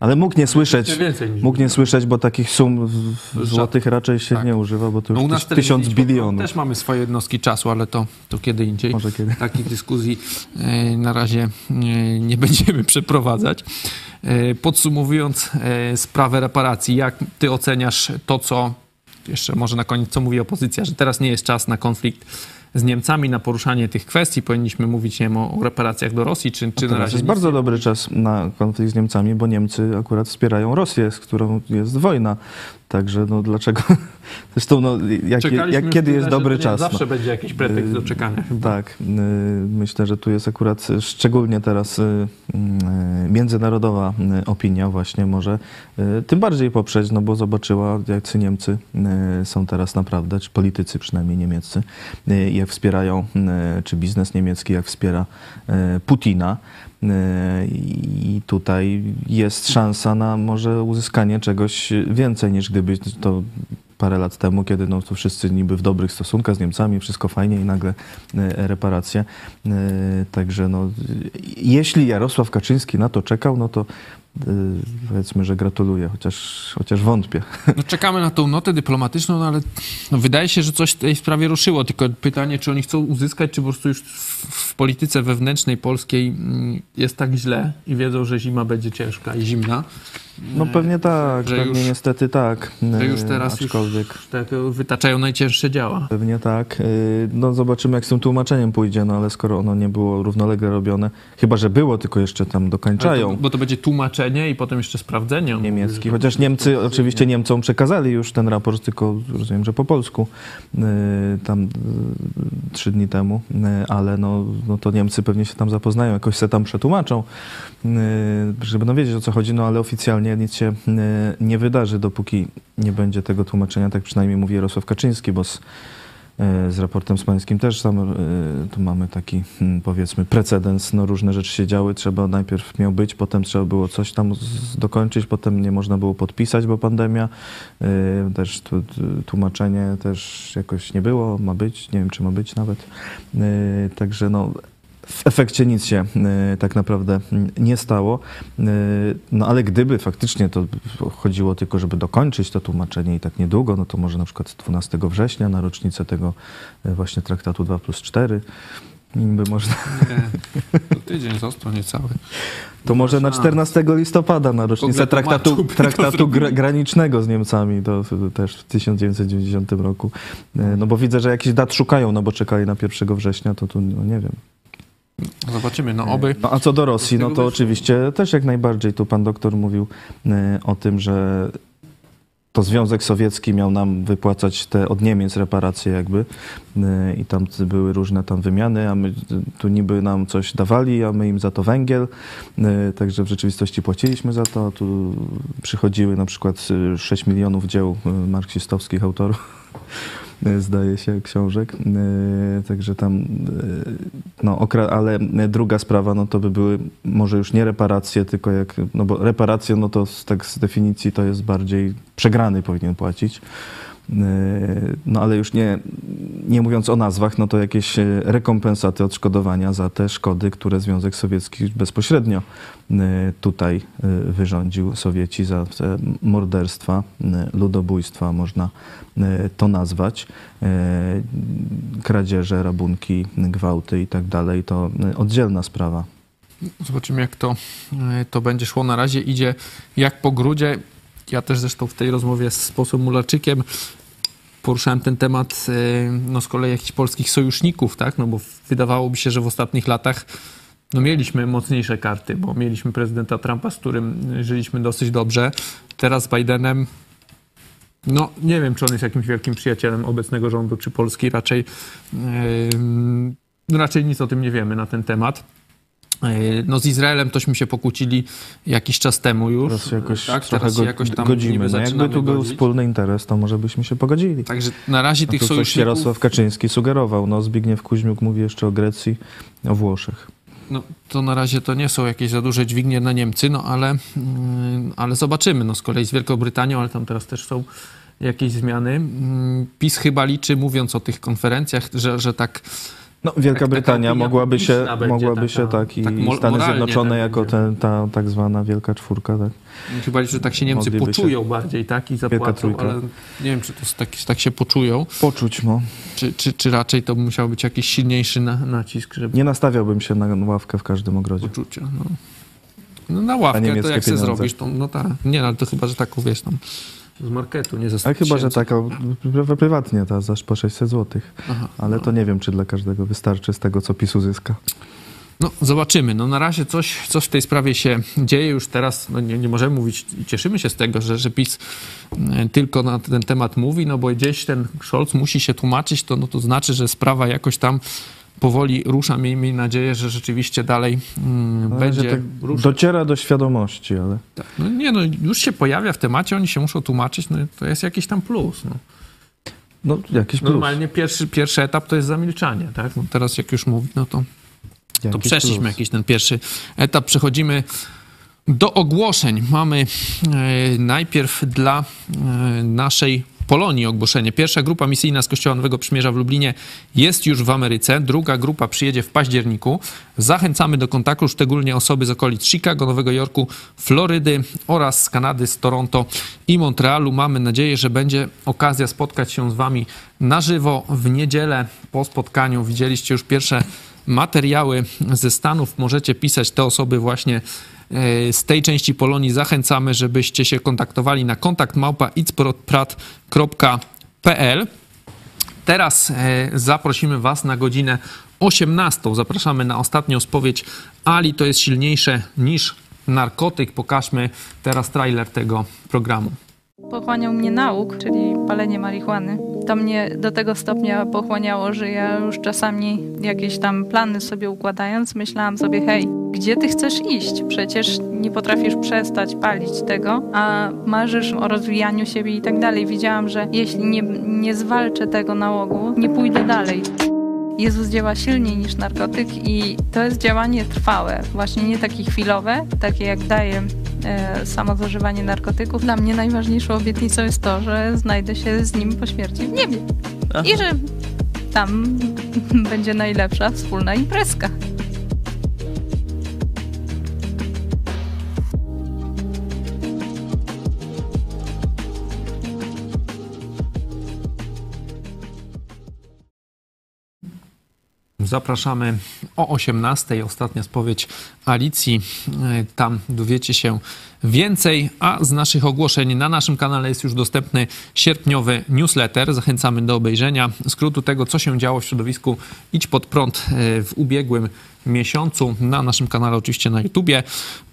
Ale mógł nie słyszeć, mógł nie słyszeć, bo takich sum złotych raczej się tak. nie używa, bo to już no u nas tysiąc bilionów. Też mamy swoje jednostki czasu, ale to, to kiedy indziej. Może kiedy. Takich dyskusji e, na razie e, nie będziemy przeprowadzać. E, podsumowując e, sprawę reparacji, jak ty oceniasz to, co jeszcze może na koniec, co mówi opozycja, że teraz nie jest czas na konflikt z Niemcami, na poruszanie tych kwestii. Powinniśmy mówić, nie wiem, o reparacjach do Rosji, czy, czy na razie... To jest bardzo dobry czas na konflikt z Niemcami, bo Niemcy akurat wspierają Rosję, z którą jest wojna. Także no dlaczego... Zresztą no, jak, jak kiedy jest dobry czas? Zawsze no. będzie jakiś pretekst do czekania. Tak. Myślę, że tu jest akurat szczególnie teraz międzynarodowa opinia właśnie może tym bardziej poprzeć, no bo zobaczyła, jak ci Niemcy są teraz naprawdę, czy politycy przynajmniej niemieccy, jak wspierają, czy biznes niemiecki, jak wspiera Putina. I tutaj jest szansa na może uzyskanie czegoś więcej niż gdyby to parę lat temu, kiedy no to wszyscy niby w dobrych stosunkach z Niemcami, wszystko fajnie i nagle reparacje. Także no, jeśli Jarosław Kaczyński na to czekał, no to powiedzmy, że gratuluję, chociaż, chociaż wątpię. No, czekamy na tą notę dyplomatyczną, no, ale no, wydaje się, że coś w tej sprawie ruszyło. Tylko pytanie, czy oni chcą uzyskać, czy po prostu już w polityce wewnętrznej polskiej jest tak źle i wiedzą, że zima będzie ciężka i zimna. No pewnie tak, że pewnie już, niestety tak. Że już teraz aczkolwiek. Już tak wytaczają najcięższe działa. Pewnie tak. No zobaczymy, jak z tym tłumaczeniem pójdzie, no ale skoro ono nie było równolegle robione, chyba że było, tylko jeszcze tam dokończają. To, bo to będzie tłumaczenie i potem jeszcze sprawdzenie. Niemiecki, chociaż Niemcy, oczywiście Niemcom przekazali już ten raport, tylko rozumiem, że po polsku tam trzy dni temu, ale no, no to Niemcy pewnie się tam zapoznają, jakoś se tam przetłumaczą, żeby no wiedzieć, o co chodzi, no ale oficjalnie nic się nie wydarzy, dopóki nie będzie tego tłumaczenia, tak przynajmniej mówi Jarosław Kaczyński, bo z, z raportem smoleńskim też tam, tu mamy taki, powiedzmy, precedens, no różne rzeczy się działy, trzeba najpierw miał być, potem trzeba było coś tam z, dokończyć, potem nie można było podpisać, bo pandemia, też tłumaczenie też jakoś nie było, ma być, nie wiem czy ma być nawet, także no w efekcie nic się y, tak naprawdę nie stało, y, no ale gdyby faktycznie to chodziło tylko, żeby dokończyć to tłumaczenie i tak niedługo, no to może na przykład dwunastego września na rocznicę tego y, właśnie traktatu dwa plus cztery by można... Nie, to tydzień został niecały. To może na czternastego listopada na rocznicę traktatu, traktatu gra, granicznego z Niemcami, to też w tysiąc dziewięćset dziewięćdziesiątym roku. Y, no bo widzę, że jakiś dat szukają, no bo czekali na pierwszego września, to tu no, nie wiem. Zobaczymy, no oby... No, a co do Rosji, no to oczywiście też jak najbardziej. Tu pan doktor mówił o tym, że to Związek Sowiecki miał nam wypłacać te od Niemiec reparacje jakby i tam były różne tam wymiany, a my tu niby nam coś dawali, a my im za to węgiel, także w rzeczywistości płaciliśmy za to. Tu przychodziły na przykład sześć milionów dzieł marksistowskich autorów, zdaje się, książek, także tam, no, ale druga sprawa, no to by były może już nie reparacje, tylko jak, no bo reparacje, no to z, tak z definicji to jest bardziej przegrany powinien płacić, no ale już nie, nie mówiąc o nazwach, no to jakieś rekompensaty, odszkodowania za te szkody, które Związek Sowiecki bezpośrednio tutaj wyrządził. Sowieci za te morderstwa, ludobójstwa można to nazwać, kradzieże, rabunki, gwałty i tak dalej, to oddzielna sprawa. Zobaczymy, jak to, to będzie szło. Na razie idzie jak po grudzie. Ja też zresztą w tej rozmowie z posłem Mularczykiem poruszałem ten temat no z kolei jakichś polskich sojuszników, tak? No bo wydawałoby się, że w ostatnich latach no mieliśmy mocniejsze karty, bo mieliśmy prezydenta Trumpa, z którym żyliśmy dosyć dobrze. Teraz z Bidenem, no nie wiem, czy on jest jakimś wielkim przyjacielem obecnego rządu, czy Polski. Raczej, yy, raczej nic o tym nie wiemy na ten temat. No z Izraelem tośmy się pokłócili jakiś czas temu już. Teraz jakoś, tak? Teraz go, jakoś tam godzimy. No jakby tu był godzić. Wspólny interes, to może byśmy się pogodzili. Także na razie no tych sojuszników... Jarosław Kaczyński sugerował. No Zbigniew Kuźmiuk mówi jeszcze o Grecji, o Włoszech. No to na razie to nie są jakieś za duże dźwignie na Niemcy, no ale, ale zobaczymy. No z kolei z Wielką Brytanią, ale tam teraz też są jakieś zmiany. PiS chyba liczy, mówiąc o tych konferencjach, że, że tak... No, Wielka tak, Brytania mogłaby się, mogłaby taka, się tak i tak Stany Zjednoczone jako te, ta tak zwana Wielka Czwórka, tak? Chyba, że tak się Niemcy Mogliby poczują się bardziej, tak? I zapłacą, ale nie wiem, czy to tak, tak się poczują. Poczuć, no. Czy, czy, czy raczej to musiał być jakiś silniejszy na, nacisk, żeby... Nie nastawiałbym się na ławkę w każdym ogrodzie. Poczucia, no. No na ławkę, to jak pieniądze. Się zrobisz, to no tak. Nie, ale to chyba, że taką, wiesz, tam... Z marketu, nie ze stu tysięcy. A chyba, że taka prywatnie, ta za po sześćset złotych. Aha, ale no. To nie wiem, czy dla każdego wystarczy z tego, co PiS uzyska. No, zobaczymy. No, na razie coś, coś w tej sprawie się dzieje już teraz. No, nie, nie możemy mówić i cieszymy się z tego, że, że PiS tylko na ten temat mówi, no bo gdzieś ten Scholz musi się tłumaczyć, to, no, to znaczy, że sprawa jakoś tam powoli rusza. Miejmy nadzieję, że rzeczywiście dalej mm, będzie tak ruszać. Dociera do świadomości, ale... Tak. No nie, no już się pojawia w temacie, oni się muszą tłumaczyć, no to jest jakiś tam plus. No, no jakiś plus. Normalnie pierwszy, pierwszy etap to jest zamilczanie, tak? No teraz jak już mówi, no to, to przeszliśmy plus. Jakiś ten pierwszy etap. Przechodzimy do ogłoszeń. Mamy e, najpierw dla e, naszej Polonii ogłoszenie. Pierwsza grupa misyjna z Kościoła Nowego Przymierza w Lublinie jest już w Ameryce. Druga grupa przyjedzie w październiku. Zachęcamy do kontaktu szczególnie osoby z okolic Chicago, Nowego Jorku, Florydy oraz z Kanady, z Toronto i Montrealu. Mamy nadzieję, że będzie okazja spotkać się z wami na żywo w niedzielę. Po spotkaniu widzieliście już pierwsze materiały ze Stanów. Możecie pisać te osoby właśnie z tej części Polonii. Zachęcamy, żebyście się kontaktowali na kontakt małpa idzprat kropka pl. Teraz zaprosimy was na godzinę osiemnastą. Zapraszamy na ostatnią spowiedź Ali. To jest silniejsze niż narkotyk. Pokażmy teraz trailer tego programu. Pochłaniał mnie nauk, czyli palenie marihuany. To mnie do tego stopnia pochłaniało, że ja już czasami jakieś tam plany sobie układając, myślałam sobie, hej, gdzie ty chcesz iść? Przecież nie potrafisz przestać palić tego, a marzysz o rozwijaniu siebie i tak dalej. Widziałam, że jeśli nie, nie zwalczę tego nałogu, nie pójdę dalej. Jezus działa silniej niż narkotyk i to jest działanie trwałe, właśnie nie takie chwilowe, takie jak daje e, samo zużywanie narkotyków. Dla mnie najważniejszą obietnicą jest to, że znajdę się z nim po śmierci w niebie. Aha. I że tam będzie najlepsza wspólna imprezka. Zapraszamy o osiemnastej. Ostatnia spowiedź Alicji. Tam dowiecie się więcej, a z naszych ogłoszeń na naszym kanale jest już dostępny sierpniowy newsletter. Zachęcamy do obejrzenia skrótu tego, co się działo w środowisku Idź Pod Prąd w ubiegłym miesiącu. Na naszym kanale oczywiście na YouTubie.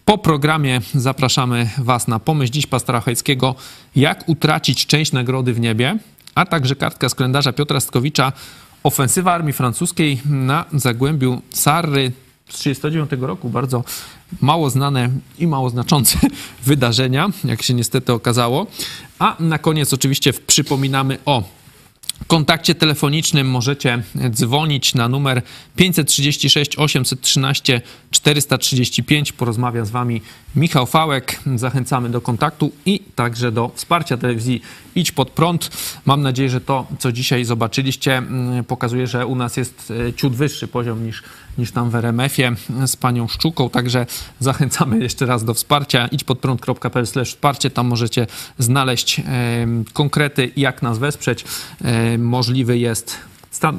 Po programie zapraszamy Was na pomysł dziś pastora Hajckiego, jak utracić część nagrody w niebie, a także kartka z kalendarza Piotra Stkowicza, ofensywa armii francuskiej na Zagłębiu Sarry z tysiąc dziewięćset trzydziestego dziewiątego roku. Bardzo mało znane i mało znaczące wydarzenia, jak się niestety okazało. A na koniec oczywiście przypominamy o kontakcie telefonicznym. Możecie dzwonić na numer pięć trzy sześć, osiem jeden trzy, cztery trzy pięć. Porozmawia z Wami Michał Fałek. Zachęcamy do kontaktu i także do wsparcia telewizji Idź Pod Prąd. Mam nadzieję, że to, co dzisiaj zobaczyliście, pokazuje, że u nas jest ciut wyższy poziom niż, niż tam w er em efie z panią Szczuką. Także zachęcamy jeszcze raz do wsparcia. idźpodprąd kropka pe el slash wsparcie. Tam możecie znaleźć konkrety, jak nas wesprzeć. Możliwy jest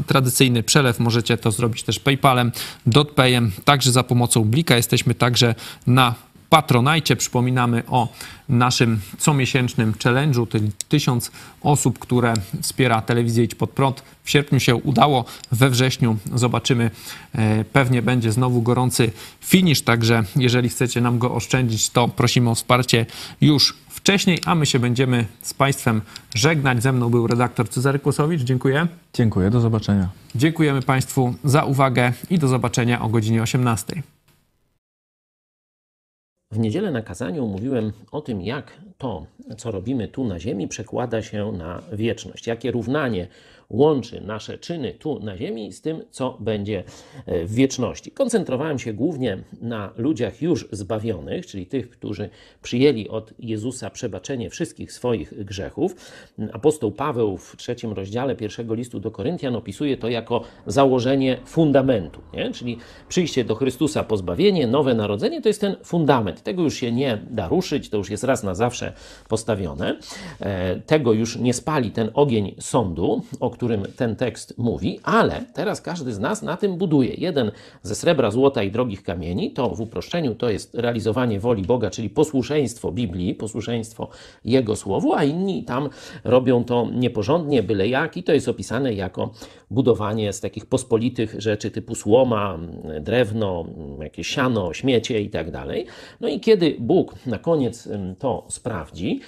tradycyjny przelew, możecie to zrobić też PayPalem, DotPayem, także za pomocą Blika. Jesteśmy także na Patronite. Przypominamy o naszym comiesięcznym challenge'u, czyli tysiąc osób, które wspiera telewizję Idź Pod Prąd. W sierpniu się udało, we wrześniu zobaczymy. Pewnie będzie znowu gorący finisz, także jeżeli chcecie nam go oszczędzić, to prosimy o wsparcie już wcześniej, a my się będziemy z Państwem żegnać. Ze mną był redaktor Cezary Kusowicz. Dziękuję. Dziękuję, do zobaczenia. Dziękujemy Państwu za uwagę i do zobaczenia o godzinie osiemnastej. W niedzielę na kazaniu mówiłem o tym, jak to, co robimy tu na ziemi, przekłada się na wieczność. Jakie równanie łączy nasze czyny tu na ziemi z tym, co będzie w wieczności. Koncentrowałem się głównie na ludziach już zbawionych, czyli tych, którzy przyjęli od Jezusa przebaczenie wszystkich swoich grzechów. Apostoł Paweł w trzecim rozdziale pierwszego listu do Koryntian opisuje to jako założenie fundamentu, nie? Czyli przyjście do Chrystusa po zbawienie, nowe narodzenie, to jest ten fundament. Tego już się nie da ruszyć, to już jest raz na zawsze postawione. Tego już nie spali ten ogień sądu, o którym ten tekst mówi, ale teraz każdy z nas na tym buduje. Jeden ze srebra, złota i drogich kamieni, to w uproszczeniu to jest realizowanie woli Boga, czyli posłuszeństwo Biblii, posłuszeństwo Jego Słowu, a inni tam robią to nieporządnie, byle jak, i to jest opisane jako budowanie z takich pospolitych rzeczy typu słoma, drewno, jakieś siano, śmiecie i tak dalej. No i kiedy Bóg na koniec to sprawdzi,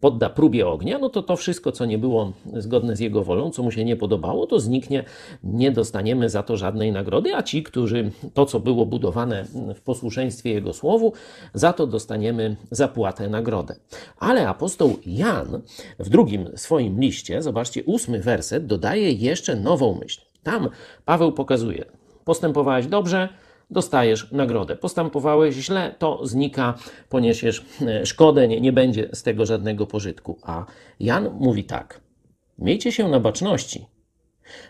podda próbie ognia, no to to wszystko, co nie było zgodne z Jego wolą, co mu się nie podobało, to zniknie, nie dostaniemy za to żadnej nagrody, a ci, którzy to, co było budowane w posłuszeństwie Jego Słowu, za to dostaniemy zapłatę, nagrodę. Ale apostoł Jan w drugim swoim liście, zobaczcie, ósmy werset, dodaje jeszcze nową myśl. Tam Paweł pokazuje, postępowałeś dobrze, dostajesz nagrodę. Postępowałeś źle, to znika, poniesiesz szkodę, nie, nie będzie z tego żadnego pożytku. A Jan mówi tak, miejcie się na baczności,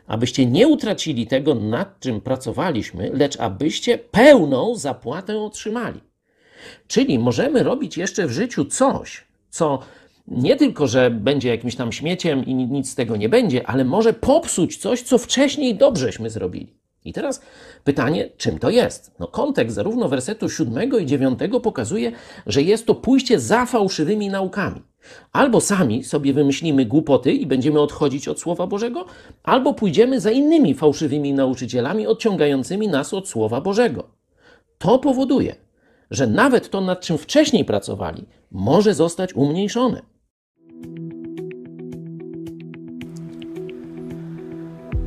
abyście nie utracili tego, nad czym pracowaliśmy, lecz abyście pełną zapłatę otrzymali. Czyli możemy robić jeszcze w życiu coś, co nie tylko, że będzie jakimś tam śmieciem i nic z tego nie będzie, ale może popsuć coś, co wcześniej dobrześmy zrobili. I teraz pytanie, czym to jest? No kontekst zarówno wersetu siódmego i dziewiątego pokazuje, że jest to pójście za fałszywymi naukami. Albo sami sobie wymyślimy głupoty i będziemy odchodzić od Słowa Bożego, albo pójdziemy za innymi fałszywymi nauczycielami odciągającymi nas od Słowa Bożego. To powoduje, że nawet to, nad czym wcześniej pracowali, może zostać umniejszone.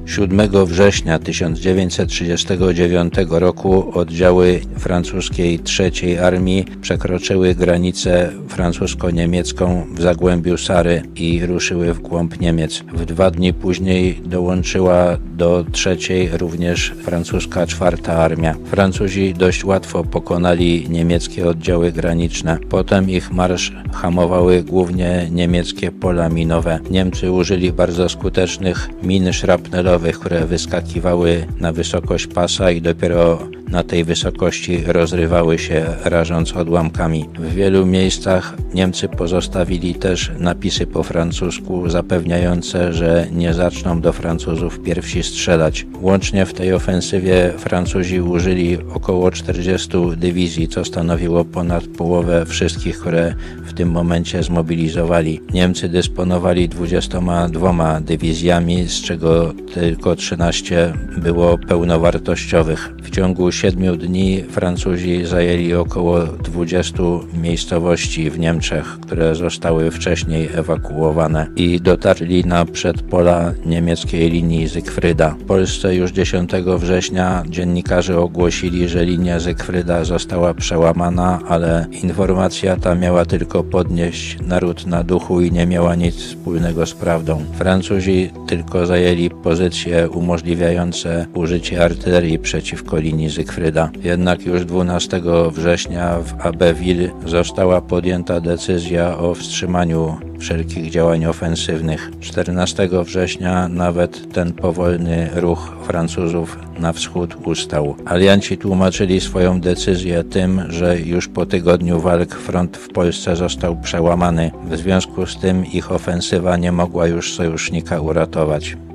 siódmego września tysiąc dziewięćset trzydziestego dziewiątego roku oddziały francuskiej trzeciej Armii przekroczyły granicę francusko-niemiecką w Zagłębiu Sary i ruszyły w głąb Niemiec. W dwa dni później dołączyła do trzeciej również francuska czwarta Armia. Francuzi dość łatwo pokonali niemieckie oddziały graniczne. Potem ich marsz hamowały głównie niemieckie pola minowe. Niemcy użyli bardzo skutecznych min szrapnelowych, które wyskakiwały na wysokość pasa i dopiero na tej wysokości rozrywały się, rażąc odłamkami. W wielu miejscach Niemcy pozostawili też napisy po francusku zapewniające, że nie zaczną do Francuzów pierwsi strzelać. Łącznie w tej ofensywie Francuzi użyli około czterdziestu dywizji, co stanowiło ponad połowę wszystkich, które w tym momencie zmobilizowali. Niemcy dysponowali dwudziestoma dwoma dywizjami, z czego tylko trzynaście było pełnowartościowych. W ciągu siedmiu dni Francuzi zajęli około dwudziestu miejscowości w Niemczech, które zostały wcześniej ewakuowane i dotarli na przedpola niemieckiej linii Zygfryda. W Polsce już dziesiątego września dziennikarze ogłosili, że linia Zygfryda została przełamana, ale informacja ta miała tylko podnieść naród na duchu i nie miała nic wspólnego z prawdą. Francuzi tylko zajęli pozycje umożliwiające użycie artylerii przeciwko linii Zygfryda. Jednak już dwunastego września w Abbeville została podjęta decyzja o wstrzymaniu wszelkich działań ofensywnych. czternastego września nawet ten powolny ruch Francuzów na wschód ustał. Alianci tłumaczyli swoją decyzję tym, że już po tygodniu walk front w Polsce został przełamany. W związku z tym ich ofensywa nie mogła już sojusznika uratować.